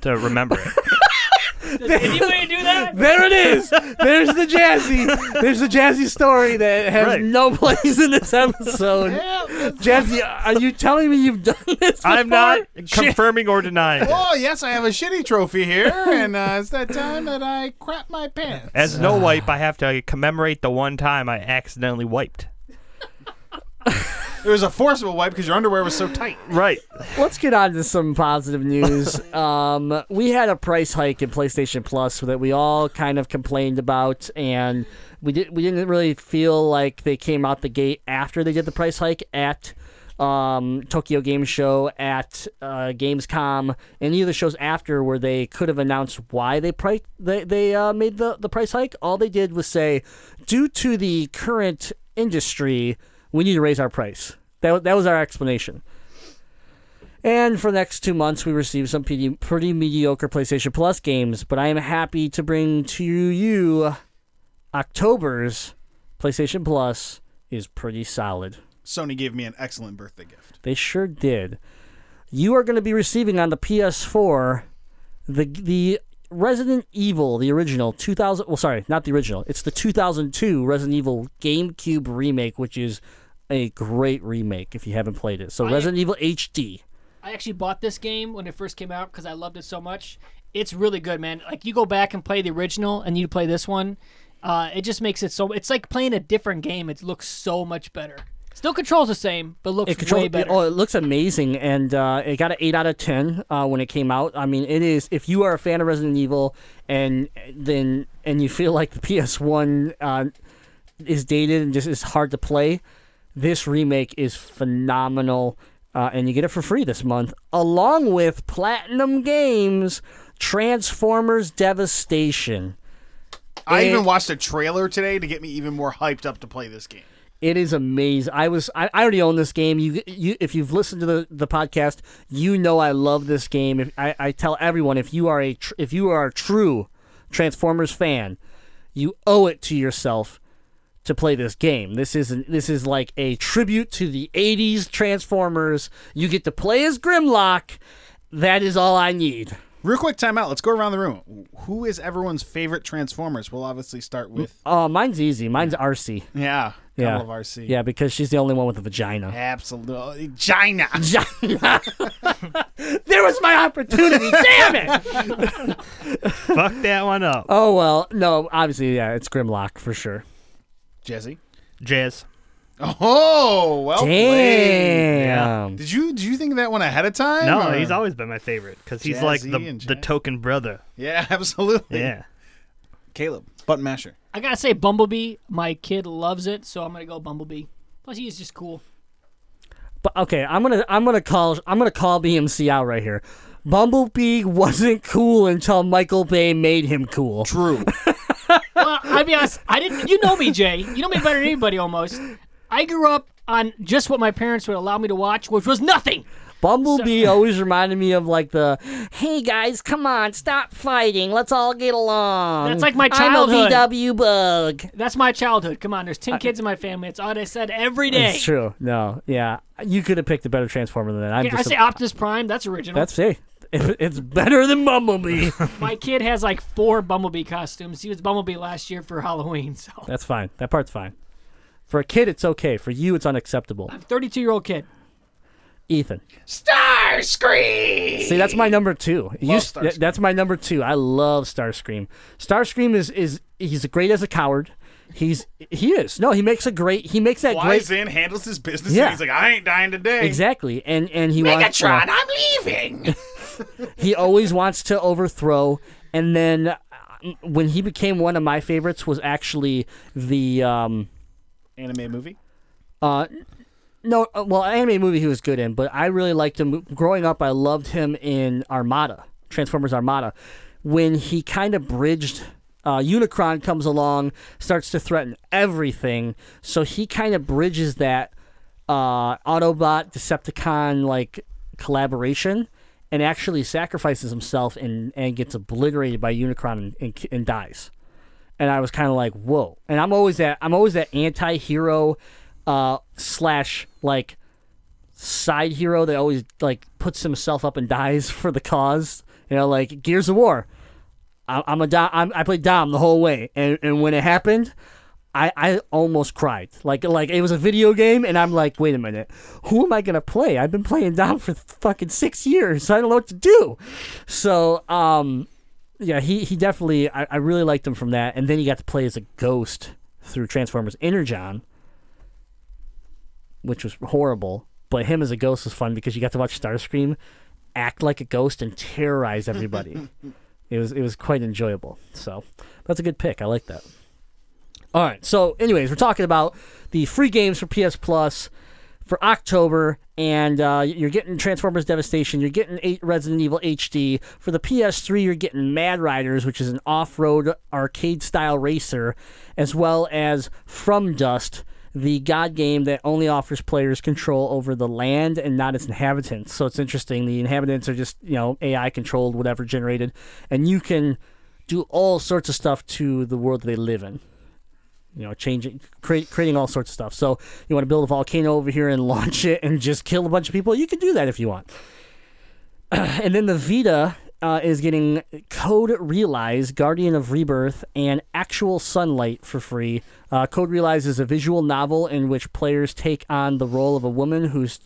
Does anybody do that? There it is. There's the Jazzy story that has no place in this episode. Jazzy, are you telling me you've done this before? I'm not confirming or denying. Oh, yes, I have a shitty trophy here, and it's that time that I crap my pants. As no wipe, I have to commemorate the one time I accidentally wiped. It was a forcible wipe because your underwear was so tight. Right. Let's get on to some positive news. We had a price hike in PlayStation Plus that we all kind of complained about, and we didn't really feel like they came out the gate after they did the price hike at Tokyo Game Show, at Gamescom, any of the shows after where they could have announced why they made the price hike. All they did was say, due to the current industry, we need to raise our price. That was our explanation. And for the next 2 months, we received some pretty mediocre PlayStation Plus games, but I am happy to bring to you October's PlayStation Plus is pretty solid. Sony gave me an excellent birthday gift. They sure did. You are going to be receiving on the PS4 the Resident Evil, the original 2000. Well, sorry, not the original. It's the 2002 Resident Evil GameCube remake, which is a great remake if you haven't played it. So Resident Evil HD. I actually bought this game when it first came out because I loved it so much. It's really good, man. Like, you go back and play the original, and you play this one. It just makes it so. It's like playing a different game. It looks so much better. Still controls the same, but looks way better. Oh, it looks amazing, and it got an 8 out of 10 when it came out. I mean, it is, if you are a fan of Resident Evil and you feel like the PS1 is dated and just is hard to play, this remake is phenomenal, and you get it for free this month, along with Platinum Games' Transformers Devastation. I even watched a trailer today to get me even more hyped up to play this game. It is amazing. I already own this game. You if you've listened to the podcast, you know I love this game. I tell everyone, if you are a true Transformers fan, you owe it to yourself to play this game. This is like a tribute to the 80s Transformers. You get to play as Grimlock. That is all I need. Real quick, time out. Let's go around the room. Who is everyone's favorite Transformers? We'll obviously start with... mine's easy. Mine's RC. Yeah. Couple of RC. Yeah, because she's the only one with a vagina. Absolutely. Gina. There was my opportunity. Damn it. Fuck that one up. Oh, well. No, obviously, yeah, it's Grimlock for sure. Jazzy? Jazz. Oh, well played. Yeah. Did you think that one ahead of time? No, he's always been my favorite because he's Jazzy, like the token brother. Yeah, absolutely. Yeah. Caleb, button masher. I gotta say Bumblebee. My kid loves it, so I'm gonna go Bumblebee. Plus, he is just cool. But okay, I'm gonna call BMC out right here. Bumblebee wasn't cool until Michael Bay made him cool. True. Well, I'll be honest. I didn't. You know me, Jay. You know me better than anybody almost. I grew up on just what my parents would allow me to watch, which was nothing. Bumblebee always reminded me of like the, hey guys, come on, stop fighting. Let's all get along. That's like my childhood. I'm a VW bug. That's my childhood. Come on, there's 10 kids in my family. It's all they said every day. It's true. No, yeah. You could have picked a better Transformer than that. I say Optimus Prime. That's original. That's it. It's better than Bumblebee. My kid has like 4 Bumblebee costumes. He was Bumblebee last year for Halloween. So that's fine. That part's fine. For a kid, it's okay. For you, it's unacceptable. I'm a 32-year-old kid. Ethan. Starscream! See, that's my number 2. That's my number 2. I love Starscream. Starscream is he's great as a coward. He is. No, he makes that great. Flies in, handles his business, and he's like, I ain't dying today. Exactly. And he wants Megatron, I'm leaving. He always wants to overthrow, and then when he became one of my favorites was actually the anime movie? No, anime movie he was good in, but I really liked him. Growing up, I loved him in Armada. Transformers Armada, when he kind of bridged... Unicron comes along, starts to threaten everything, so he kind of bridges that Autobot-Decepticon like collaboration and actually sacrifices himself and gets obliterated by Unicron and dies. And I was kind of like, whoa. And I'm always that anti-hero slash like side hero that always like puts himself up and dies for the cause. You know, like Gears of War. I'm a Dom. I played Dom the whole way, and when it happened, I almost cried. Like it was a video game, and I'm like, wait a minute, who am I gonna play? I've been playing Dom for fucking 6 years. So I don't know what to do. So yeah, he definitely. I really liked him from that, and then he got to play as a ghost through Transformers Energon, which was horrible. But him as a ghost was fun because you got to watch Starscream act like a ghost and terrorize everybody. It was quite enjoyable. So that's a good pick. I like that. All right. So anyways, we're talking about the free games for PS Plus for October. And you're getting Transformers Devastation. You're getting Resident Evil HD. For the PS3, you're getting Mad Riders, which is an off-road arcade-style racer, as well as From Dust, the god game that only offers players control over the land and not its inhabitants. So it's interesting. The inhabitants are just, you know, AI controlled, whatever generated. And you can do all sorts of stuff to the world that they live in. You know, changing, creating all sorts of stuff. So you want to build a volcano over here and launch it and just kill a bunch of people? You can do that if you want. And then the Vita is getting Code Realize, Guardian of Rebirth, and Actual Sunlight for free. Code Realize is a visual novel in which players take on the role of a woman whose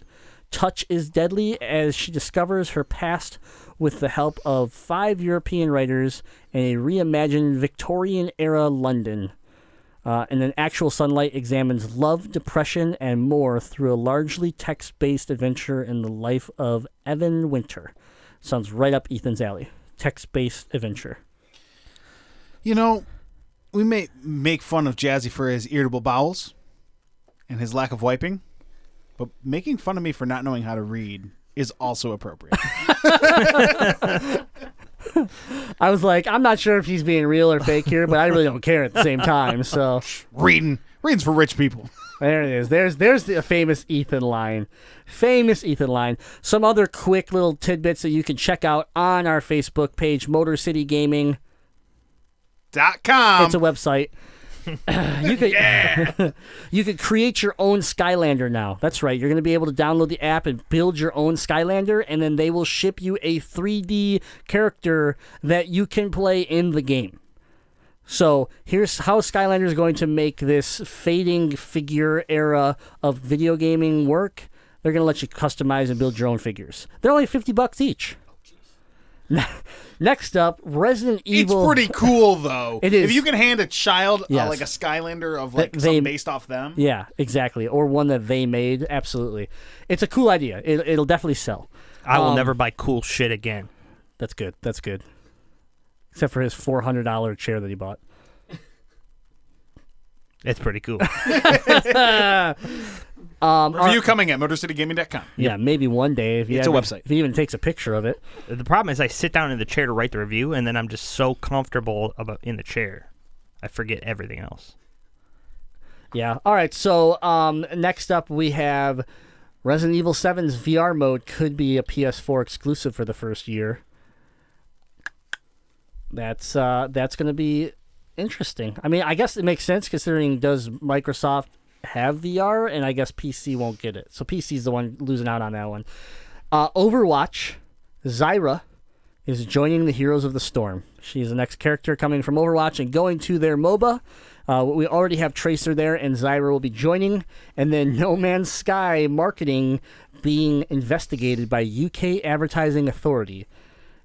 touch is deadly as she discovers her past with the help of 5 European writers in a reimagined Victorian-era London. And then Actual Sunlight examines love, depression, and more through a largely text-based adventure in the life of Evan Winter. Sounds right up Ethan's alley. Text-based adventure. You know, we may make fun of Jazzy for his irritable bowels and his lack of wiping, but making fun of me for not knowing how to read is also appropriate. I was like, I'm not sure if he's being real or fake here, but I really don't care at the same time. So Reading's for rich people. There it is. There's the famous Ethan line. Famous Ethan line. Some other quick little tidbits that you can check out on our Facebook page, MotorCityGaming.com. It's a website. You could create your own Skylander now. That's right. You're going to be able to download the app and build your own Skylander, and then they will ship you a 3D character that you can play in the game. So here's how Skylander is going to make this fading figure era of video gaming work. They're going to let you customize and build your own figures. They're only $50 each. Next up, Resident Evil. It's pretty cool, though. It is. If you can hand a child like a Skylander of like something based off them. Yeah, exactly. Or one that they made. Absolutely. It's a cool idea. It'll definitely sell. I will never buy cool shit again. That's good. That's good. Except for his $400 chair that he bought. It's pretty cool. Review coming at MotorCityGaming.com. Yeah, maybe one day it's a website. If he even takes a picture of it. The problem is I sit down in the chair to write the review, and then I'm just so comfortable in the chair, I forget everything else. Yeah. All right. So next up we have Resident Evil 7's VR mode could be a PS4 exclusive for the first year. That's going to be interesting. I mean, I guess it makes sense considering does Microsoft have VR, and I guess PC won't get it. So PC's the one losing out on that one. Overwatch, Zyra is joining the Heroes of the Storm. She's the next character coming from Overwatch and going to their MOBA. We already have Tracer there, and Zyra will be joining. And then No Man's Sky marketing being investigated by UK Advertising Authority.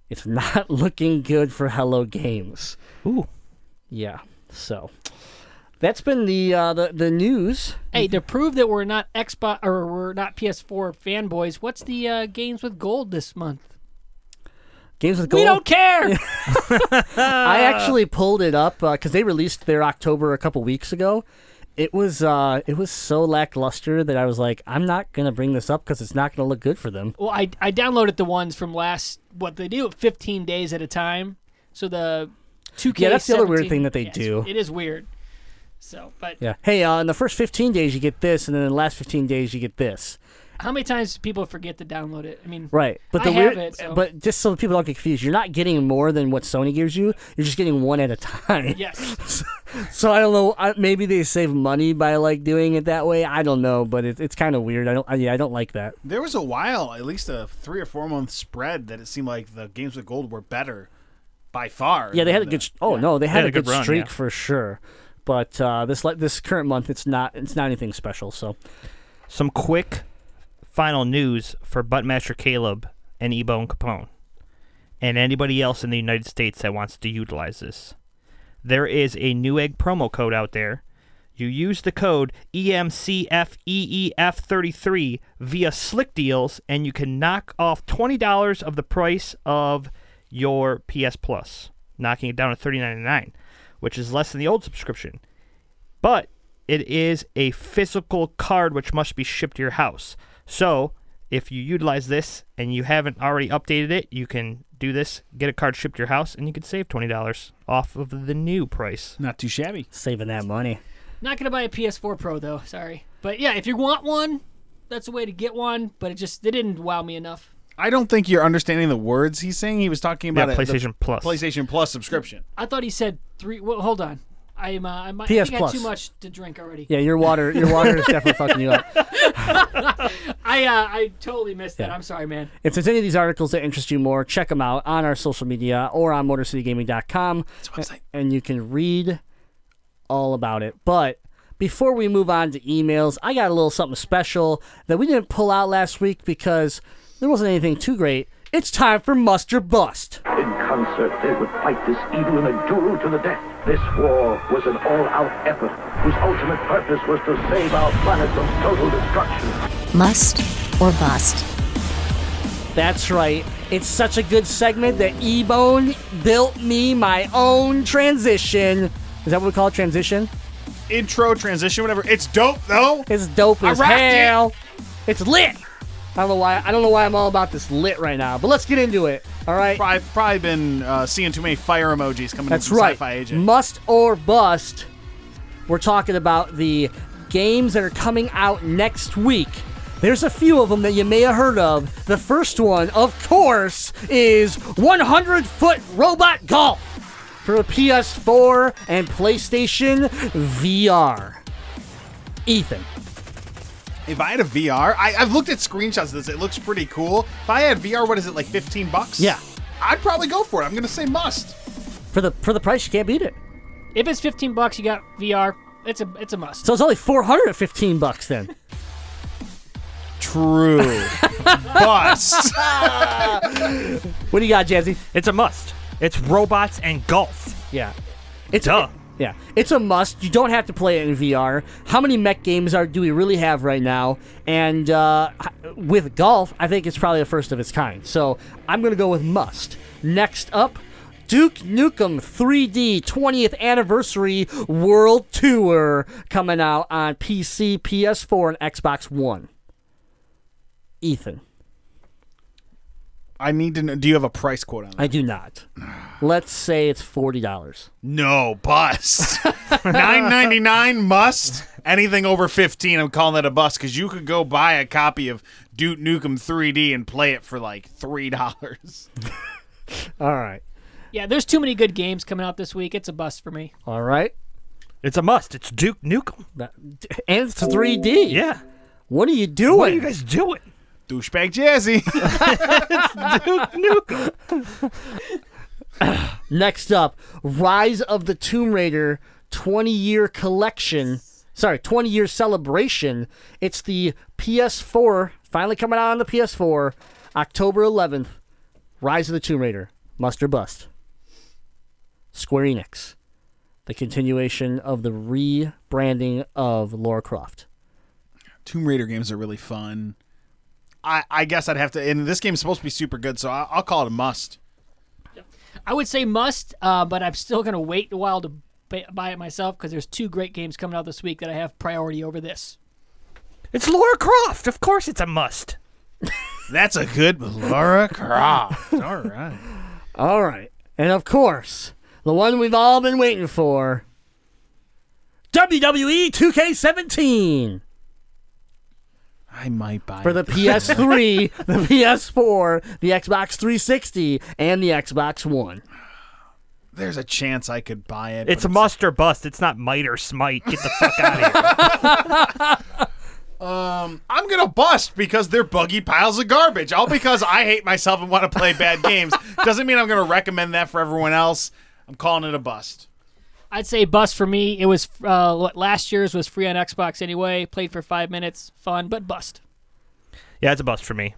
It's not looking good for Hello Games. Ooh. Yeah. So that's been the news. Hey, to prove that we're not Xbox or we're not PS4 fanboys, what's the Games with Gold this month? Games with Gold? We don't care! I actually pulled it up because they released their October a couple weeks ago, It was so lackluster that I was like, I'm not going to bring this up because it's not going to look good for them. Well, I downloaded the ones from last, what they do, 15 days at a time. So the 2K. Yeah, that's the other weird thing that they do. It is weird. So, but yeah. Hey, in the first 15 days you get this, and then in the last 15 days you get this. How many times do people forget to download it? I mean, right. But I have it. So. But just so people don't get confused, you're not getting more than what Sony gives you. You're just getting one at a time. Yes. So I don't know. Maybe they save money by like doing it that way. I don't know, but it's kind of weird. I don't like that. There was a while, at least a 3 or 4 month spread, that it seemed like the games with gold were better by far. Yeah, they had a good. They had a good streak for sure. But this current month, it's not anything special. So, some quick. Final news for Buttmaster Caleb and Ebone Capone, and anybody else in the United States that wants to utilize this. There is a Newegg promo code out there. You use the code EMCFEEF33 via Slick Deals, and you can knock off $20 of the price of your PS Plus, knocking it down to $39.99, which is less than the old subscription. But it is a physical card which must be shipped to your house. So, if you utilize this and you haven't already updated it, you can do this, get a card shipped to your house, and you can save $20 off of the new price. Not too shabby. Saving that money. Not going to buy a PS4 Pro, though. Sorry. But, yeah, if you want one, that's a way to get one, but it didn't wow me enough. I don't think you're understanding the words he's saying. He was talking about PlayStation Plus. PlayStation Plus subscription. I thought he said three. Well, hold on. I think I had too much to drink already. Yeah, your water is definitely fucking you up. I totally missed that. I'm sorry, man. If there's any of these articles that interest you more, check them out on our social media or on MotorCityGaming.com. It's a website. And you can read all about it. But before we move on to emails, I got a little something special that we didn't pull out last week because there wasn't anything too great. It's time for Must or Bust. In concert, they would fight this evil in a duel to the death. This war was an all-out effort whose ultimate purpose was to save our planet from total destruction. Must or Bust. That's right. It's such a good segment that E-Bone built me my own transition. Is that what we call it, transition? Intro, transition, whatever. It's dope, though. It's dope as hell. It's lit. I don't know why I'm all about this lit right now, but let's get into it. All right. I've probably been seeing too many fire emojis coming in from Sci-Fi Agent. Must or Bust. We're talking about the games that are coming out next week. There's a few of them that you may have heard of. The first one, of course, is 100-Foot Robot Golf for PS4 and PlayStation VR. Ethan. If I had a VR, I've looked at screenshots of this. It looks pretty cool. If I had VR, what is it, like $15? Yeah. I'd probably go for it. I'm going to say must. For the price, you can't beat it. If it's $15, you got VR. It's a must. So it's only $415 then. True. Must. What do you got, Jazzy? It's a must. It's robots and golf. Yeah. Duh. Yeah, it's a must. You don't have to play it in VR. How many mech games do we really have right now? And with golf, I think it's probably the first of its kind. So I'm going to go with must. Next up, Duke Nukem 3D 20th Anniversary World Tour coming out on PC, PS4, and Xbox One. Ethan. I need to know, do you have a price quote on that? I do not. Let's say it's $40. No, bust. $9.99 must. Anything over $15, I'm calling that a bust because you could go buy a copy of Duke Nukem 3D and play it for like $3. All right. Yeah, there's too many good games coming out this week. It's a bust for me. All right. It's a must. It's Duke Nukem. And it's 3D. Yeah. What are you doing? What are you guys doing? Douchebag Jazzy. It's Duke Nukem. Next up, Rise of the Tomb Raider 20-year collection. Sorry, 20-year celebration. It's the PS4, finally coming out on the PS4, October 11th. Rise of the Tomb Raider, must or bust. Square Enix, the continuation of the rebranding of Lara Croft. Tomb Raider games are really fun. I guess I'd have to, and this game's supposed to be super good, so I'll call it a must. I would say must, but I'm still going to wait a while to buy it myself because there's two great games coming out this week that I have priority over this. It's Lara Croft. Of course it's a must. That's a good Lara Croft. All right. All right. And, of course, the one we've all been waiting for, WWE 2K17. I might buy it. For the PS3, the PS4, the Xbox 360, and the Xbox One. There's a chance I could buy it. It's a must or bust. It's not might or smite. Get the fuck out of here. I'm going to bust because they're buggy piles of garbage. All because I hate myself and want to play bad games. Doesn't mean I'm going to recommend that for everyone else. I'm calling it a bust. I'd say bust for me. It was last year's was free on Xbox anyway. Played for 5 minutes. Fun, but bust. Yeah, it's a bust for me.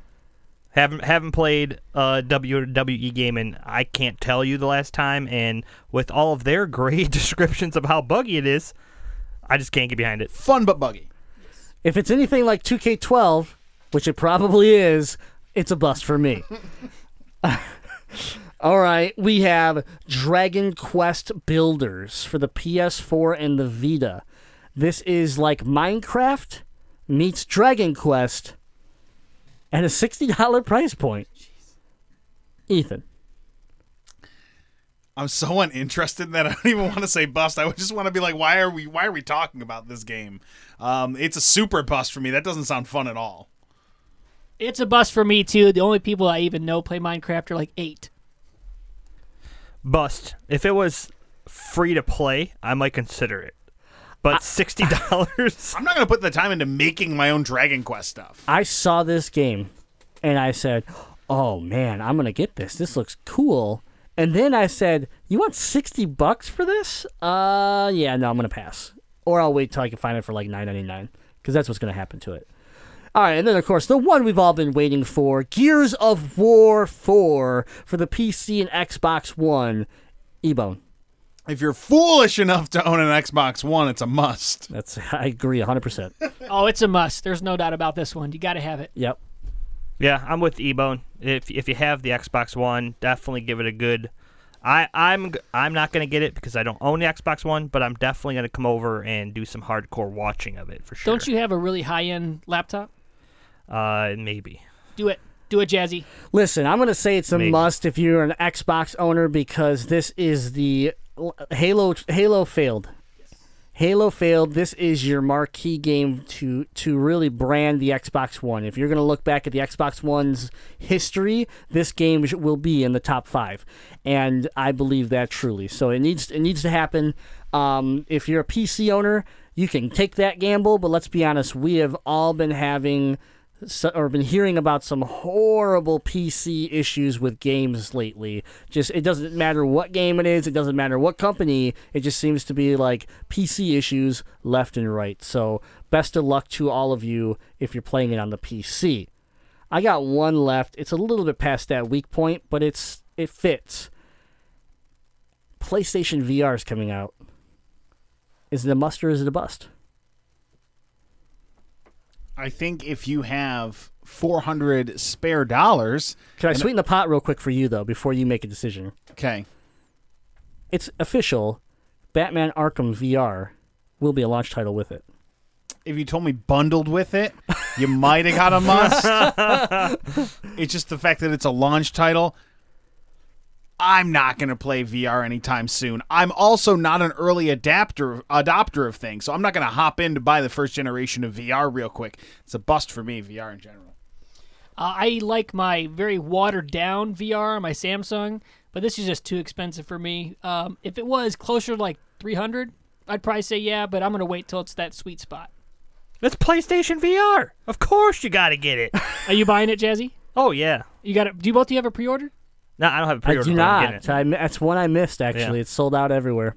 Haven't played a WWE game, and I can't tell you the last time. And with all of their great descriptions of how buggy it is, I just can't get behind it. Fun, but buggy. If it's anything like 2K12, which it probably is, it's a bust for me. All right, we have Dragon Quest Builders for the PS4 and the Vita. This is like Minecraft meets Dragon Quest at a $60 price point. Jeez. Ethan. I'm so uninterested that I don't even want to say bust. I just want to be like, why are we talking about this game? It's a super bust for me. That doesn't sound fun at all. It's a bust for me, too. The only people I even know play Minecraft are like 8. Bust. If it was free to play, I might consider it. But $60? I'm not going to put the time into making my own Dragon Quest stuff. I saw this game, and I said, oh, man, I'm going to get this. This looks cool. And then I said, you want $60 for this? Yeah, no, I'm going to pass. Or I'll wait till I can find it for like $9.99, because that's what's going to happen to it. All right, and then, of course, the one we've all been waiting for, Gears of War 4 for the PC and Xbox One. E-Bone. If you're foolish enough to own an Xbox One, it's a must. I agree 100%. Oh, it's a must. There's no doubt about this one. You got to have it. Yep. Yeah, I'm with E-Bone. If you have the Xbox One, definitely give it a good... I'm not going to get it because I don't own the Xbox One, but I'm definitely going to come over and do some hardcore watching of it for sure. Don't you have a really high-end laptop? Maybe. Do it, Jazzy. Listen, I'm going to say it's a must if you're an Xbox owner because this is the Halo failed. Yes. Halo failed. This is your marquee game to really brand the Xbox One. If you're going to look back at the Xbox One's history, this game will be in the top 5, and I believe that truly. So it needs to happen. If you're a PC owner, you can take that gamble, but let's be honest, we have all been having. Been hearing about some horrible PC issues with games lately. Just it doesn't matter what game it is. It doesn't matter what company. It just seems to be like PC issues left and right. So best of luck to all of you if you're playing it on the PC. I got one left. It's a little bit past that weak point, but it fits. PlayStation VR is coming out. Is it a must or is it a bust? I think if you have $400 spare dollars... Can I sweeten the pot real quick for you, though, before you make a decision? Okay. It's official. Batman Arkham VR will be a launch title with it. If you told me bundled with it, you might have got a must. It's just the fact that it's a launch title. I'm not going to play VR anytime soon. I'm also not an early adopter of things, so I'm not going to hop in to buy the first generation of VR real quick. It's a bust for me, VR in general. I like my very watered-down VR on my Samsung, but this is just too expensive for me. If it was closer to like $300, I'd probably say yeah, but I'm going to wait till it's that sweet spot. It's PlayStation VR. Of course you got to get it. Are you buying it, Jazzy? Oh, yeah. You got it. Do you have a pre-order? No, I don't have a pre-order. I do not. That's one I missed, actually. Yeah. It's sold out everywhere.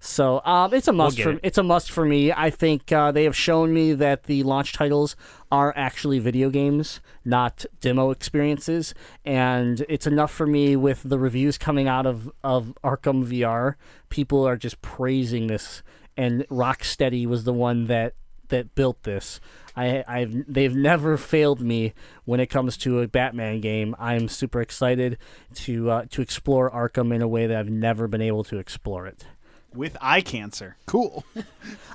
So it's a must. It's a must for me. I think they have shown me that the launch titles are actually video games, not demo experiences. And it's enough for me with the reviews coming out of Arkham VR. People are just praising this. And Rocksteady was the one that built this. They've never failed me when it comes to a Batman game. I'm super excited to explore Arkham in a way that I've never been able to explore it. with eye cancer. Cool.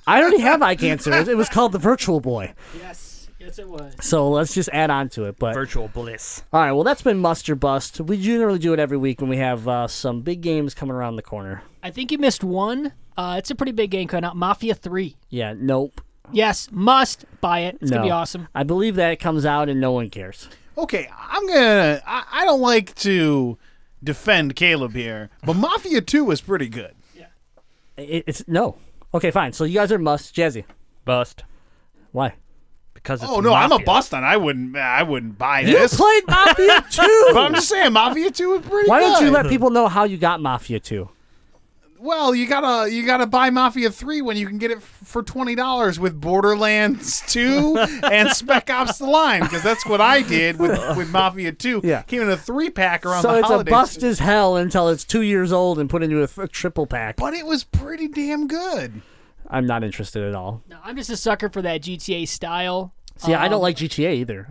I already have eye cancer. It was called the Virtual Boy. Yes, it was. So let's just add on to it. But Virtual Bliss. All right, well, that's been Must or Bust. We generally do it every week when we have some big games coming around the corner. I think you missed one. It's a pretty big game coming out, Mafia 3. Yeah, nope. Yes, must buy it. It's going to be awesome. I believe that it comes out and no one cares. Okay, I don't like to defend Caleb here, but Mafia 2 is pretty good. Yeah. It's no. Okay, fine. So you guys are must. Jazzy. Bust. Why? Because it's Mafia. I'm a bust on. I wouldn't buy this. You played Mafia 2. But I'm just saying, Mafia 2 is pretty. Why good. Why don't you let people know how you got Mafia 2? Well, you gotta buy Mafia 3 when you can get it for $20 with Borderlands 2 and Spec Ops: The Line, because that's what I did with Mafia 2. Yeah. Came in a 3-pack around the holidays. So it's a bust as hell until it's 2 years old and put into a triple pack. But it was pretty damn good. I'm not interested at all. No, I'm just a sucker for that GTA style. See, I don't like GTA either.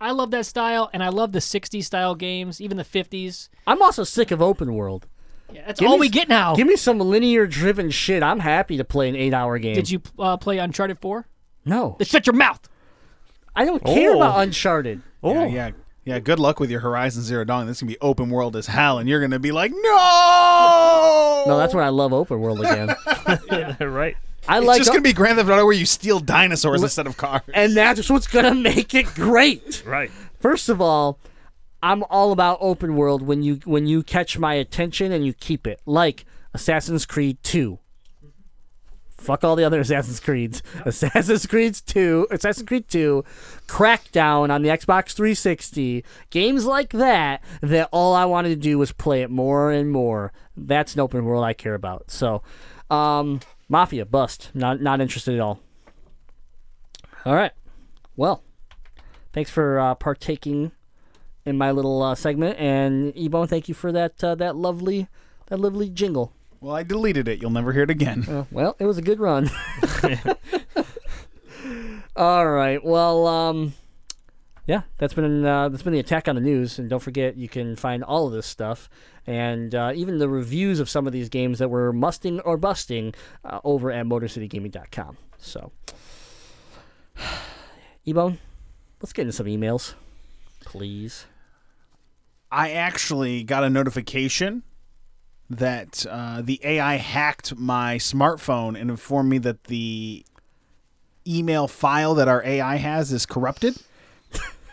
I love that style, and I love the 60s style games, even the 50s. I'm also sick of open world. Yeah, that's all we get now. Give me some linear-driven shit. I'm happy to play an 8-hour game. Did you play Uncharted 4? No. Then shut your mouth. I don't care about Uncharted. Oh. Yeah, good luck with your Horizon Zero Dawn. This is going to be open world as hell, and you're going to be like, no! No, that's when I love open world again. Yeah, right. It's just going to be Grand Theft Auto where you steal dinosaurs instead of cars. And that's what's going to make it great. Right. First of all, I'm all about open world when you catch my attention and you keep it. Like Assassin's Creed 2. Fuck all the other Assassin's Creeds. Assassin's Creed 2, Crackdown on the Xbox 360, games like that all I wanted to do was play it more and more. That's an open world I care about. So, Mafia, bust. Not interested at all. All right. Well, thanks for partaking in my little segment. And, E-Bone, thank you for that lovely jingle. Well, I deleted it. You'll never hear it again. Well, it was a good run. All right. Well, that's been the Attack on the News. And don't forget, you can find all of this stuff and even the reviews of some of these games that we're musting or busting over at MotorCityGaming.com. So, E-Bone, let's get into some emails, please. I actually got a notification that the AI hacked my smartphone and informed me that the email file that our AI has is corrupted.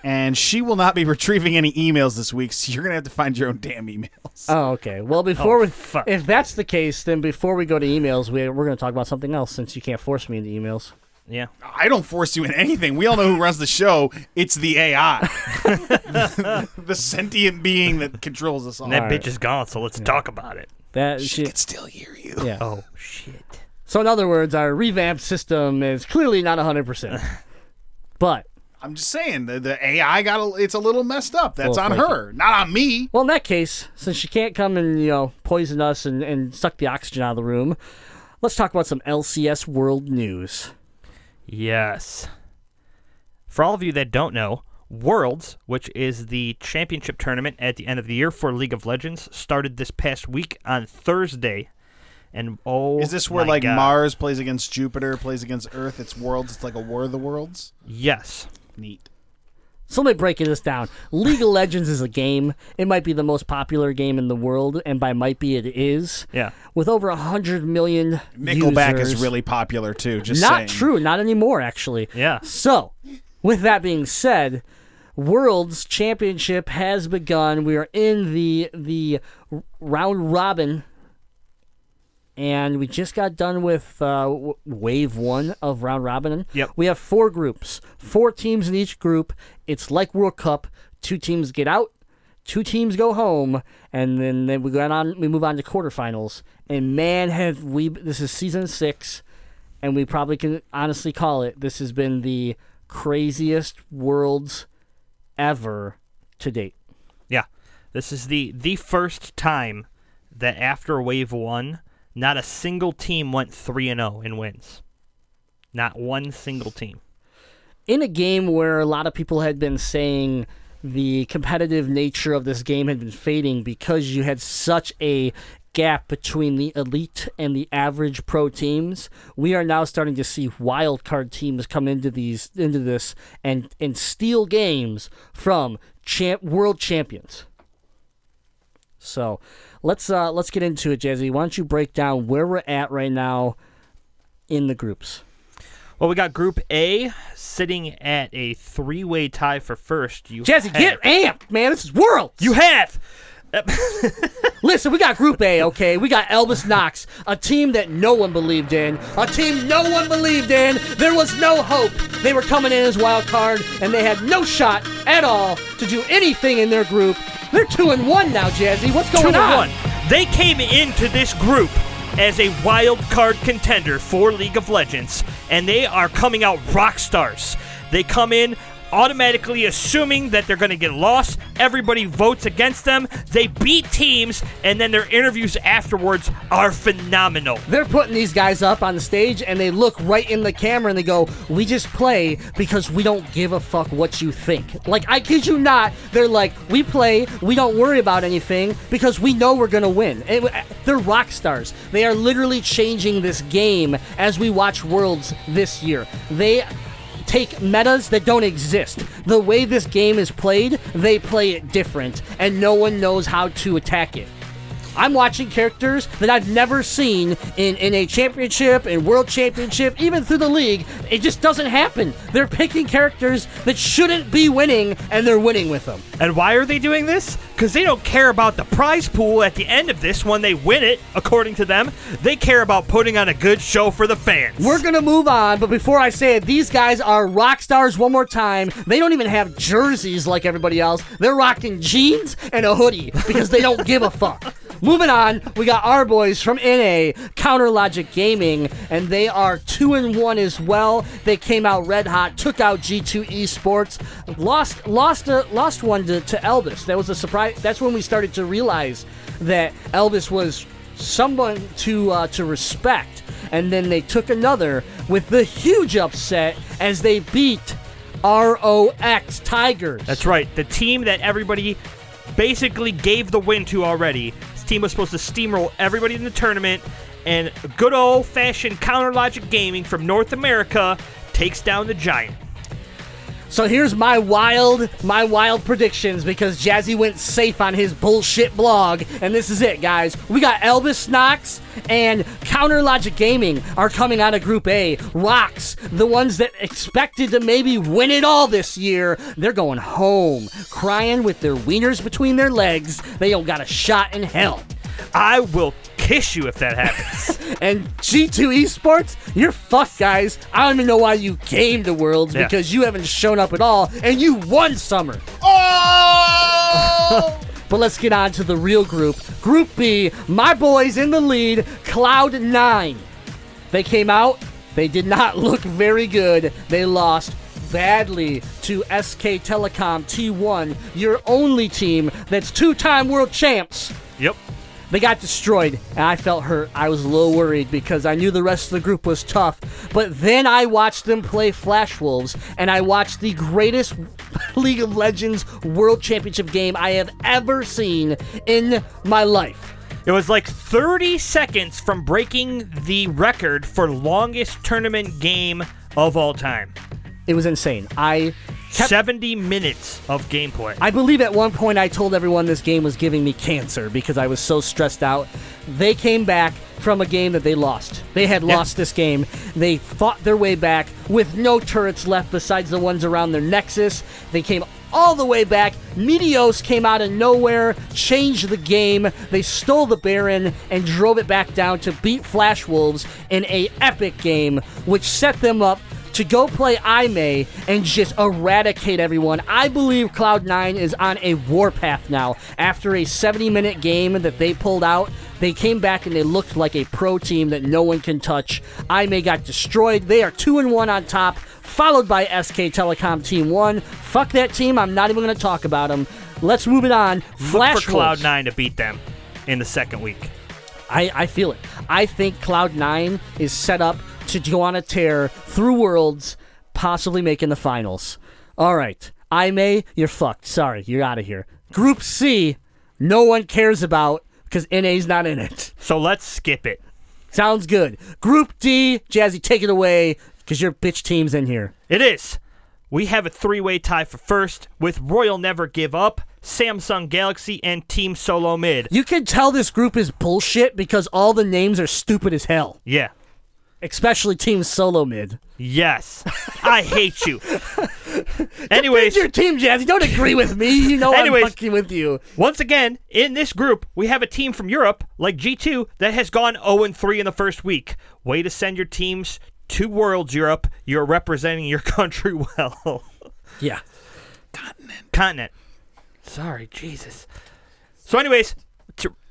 And she will not be retrieving any emails this week, so you're going to have to find your own damn emails. Oh, okay. Well, if that's the case, then before we go to emails, we're going to talk about something else since you can't force me into emails. Yeah. I don't force you in anything. We all know who runs the show. It's the AI. The sentient being that controls us all. And that bitch is gone, so let's talk about it. She could still hear you. Yeah. Oh, shit. So in other words, our revamped system is clearly not 100%. But I'm just saying, the AI it's a little messed up. That's on her, not on me. Well, in that case, since she can't come and poison us and suck the oxygen out of the room, let's talk about some LCS world news. Yes. For all of you that don't know, Worlds, which is the championship tournament at the end of the year for League of Legends, started this past week on Thursday. And is this where Mars plays against Jupiter, plays against Earth? It's Worlds. It's like a War of the Worlds? Yes. Neat. So let me break this down. League of Legends is a game. It might be the most popular game in the world, and by might be it is. Yeah. With over 100 million Nickelback users. Is really popular too, just not saying. Not true. Not anymore, actually. Yeah. So, with that being said, Worlds Championship has begun. We are in the round robin, and we just got done with Wave 1 of Round Robin. Yep. We have four groups, four teams in each group. It's like World Cup. Two teams get out, two teams go home, and then we move on to quarterfinals. And man, this is Season 6, and we probably can honestly call it, this has been the craziest Worlds ever to date. Yeah. This is the first time that after Wave 1... not a single team went 3-0 in wins. Not one single team. In a game where a lot of people had been saying the competitive nature of this game had been fading because you had such a gap between the elite and the average pro teams, we are now starting to see wildcard teams come into this and steal games from world champions. So let's get into it, Jazzy. Why don't you break down where we're at right now in the groups? Well, we got Group A sitting at a three-way tie for first. Jazzy, get amped, man. This is Worlds. You have. Listen, we got Group A, okay? We got Elvis Knox, a team that no one believed in. There was no hope. They were coming in as wild card, and they had no shot at all to do anything in their group. They're 2-1 now, Jazzy. What's going on? 2-1. They came into this group as a wild card contender for League of Legends, and they are coming out rock stars. They come in automatically assuming that they're going to get lost. Everybody votes against them. They beat teams, and then their interviews afterwards are phenomenal. They're putting these guys up on the stage, and they look right in the camera, and they go, "We just play because we don't give a fuck what you think." Like, I kid you not, they're like, "We play, we don't worry about anything because we know we're going to win." They're rock stars. They are literally changing this game as we watch Worlds this year. They take metas that don't exist. The way this game is played, they play it different, and no one knows how to attack it. I'm watching characters that I've never seen in a championship, in world championship, even through the league. It just doesn't happen. They're picking characters that shouldn't be winning, and they're winning with them. And why are they doing this? Because they don't care about the prize pool at the end of this when they win it, according to them. They care about putting on a good show for the fans. We're going to move on, but before I say it, these guys are rock stars one more time. They don't even have jerseys like everybody else. They're rocking jeans and a hoodie because they don't give a fuck. Moving on, we got our boys from NA, Counter Logic Gaming, and they are 2-1 as well. They came out red hot, took out G2 Esports, lost one to Elvis. That was a surprise. That's when we started to realize that Elvis was someone to respect. And then they took another with the huge upset as they beat ROX Tigers. That's right, the team that everybody basically gave the win to already. Team was supposed to steamroll everybody in the tournament, and good old-fashioned Counter Logic Gaming from North America takes down the giant. So here's my wild predictions, because Jazzy went safe on his bullshit blog, and this is it, guys. We got Elvis Knox and Counter Logic Gaming are coming out of Group A. Rocks, the ones that expected to maybe win it all this year, they're going home, crying with their wieners between their legs. They don't got a shot in hell. I will kiss you if that happens. And G2 Esports, you're fucked, guys. I don't even know why you came to Worlds, because you haven't shown up at all, and you won summer. Oh! But let's get on to the real group. Group B, my boys in the lead, Cloud9. They came out. They did not look very good. They lost badly to SK Telecom T1, your only team that's two-time world champs. Yep. They got destroyed, and I felt hurt. I was a little worried because I knew the rest of the group was tough. But then I watched them play Flash Wolves, and I watched the greatest League of Legends World Championship game I have ever seen in my life. It was like 30 seconds from breaking the record for longest tournament game of all time. It was insane. 70 minutes of gameplay. I believe at one point I told everyone this game was giving me cancer because I was so stressed out. They came back from a game that they lost. They had lost this game. They fought their way back with no turrets left besides the ones around their nexus. They came all the way back. Meteos came out of nowhere, changed the game. They stole the Baron and drove it back down to beat Flash Wolves in an epic game, which set them up to go play IMEI and just eradicate everyone. I believe Cloud9 is on a warpath now. After a 70-minute game that they pulled out, they came back and they looked like a pro team that no one can touch. IMEI got destroyed. They are 2-1 on top, followed by SK Telecom Team 1. Fuck that team. I'm not even going to talk about them. Let's move it on. Look for Cloud9 to beat them in the second week. I feel it. I think Cloud9 is set up to go on a tear through Worlds, possibly making the finals. All right. IMEI, you're fucked. Sorry, you're out of here. Group C, no one cares about because NA's not in it. So let's skip it. Sounds good. Group D, Jazzy, take it away, because your bitch team's in here. It is. We have a three-way tie for first with Royal Never Give Up, Samsung Galaxy, and Team Solo Mid. You can tell this group is bullshit because all the names are stupid as hell. Yeah. Especially Team Solo Mid. Yes. I hate you. Anyways. Defend your team, Jazzy. Don't agree with me. You know I'm fucking with you. Once again, in this group, we have a team from Europe, like G2, that has gone 0-3 in the first week. Way to send your teams to Worlds, Europe. You're representing your country well. Yeah. Continent. Sorry, Jesus. So anyways,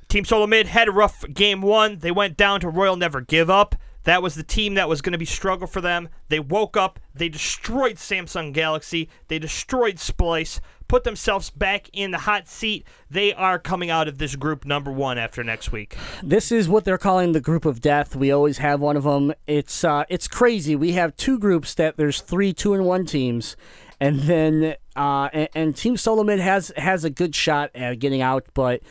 Team Solo Mid had a rough game one. They went down to Royal Never Give Up. That was the team that was going to be struggle for them. They woke up. They destroyed Samsung Galaxy. They destroyed Splice. Put themselves back in the hot seat. They are coming out of this group #1 after next week. This is what they're calling the group of death. We always have one of them. It's crazy. We have two groups that there's 3 2-1 teams. And then and Team Solo Mid has a good shot at getting out, but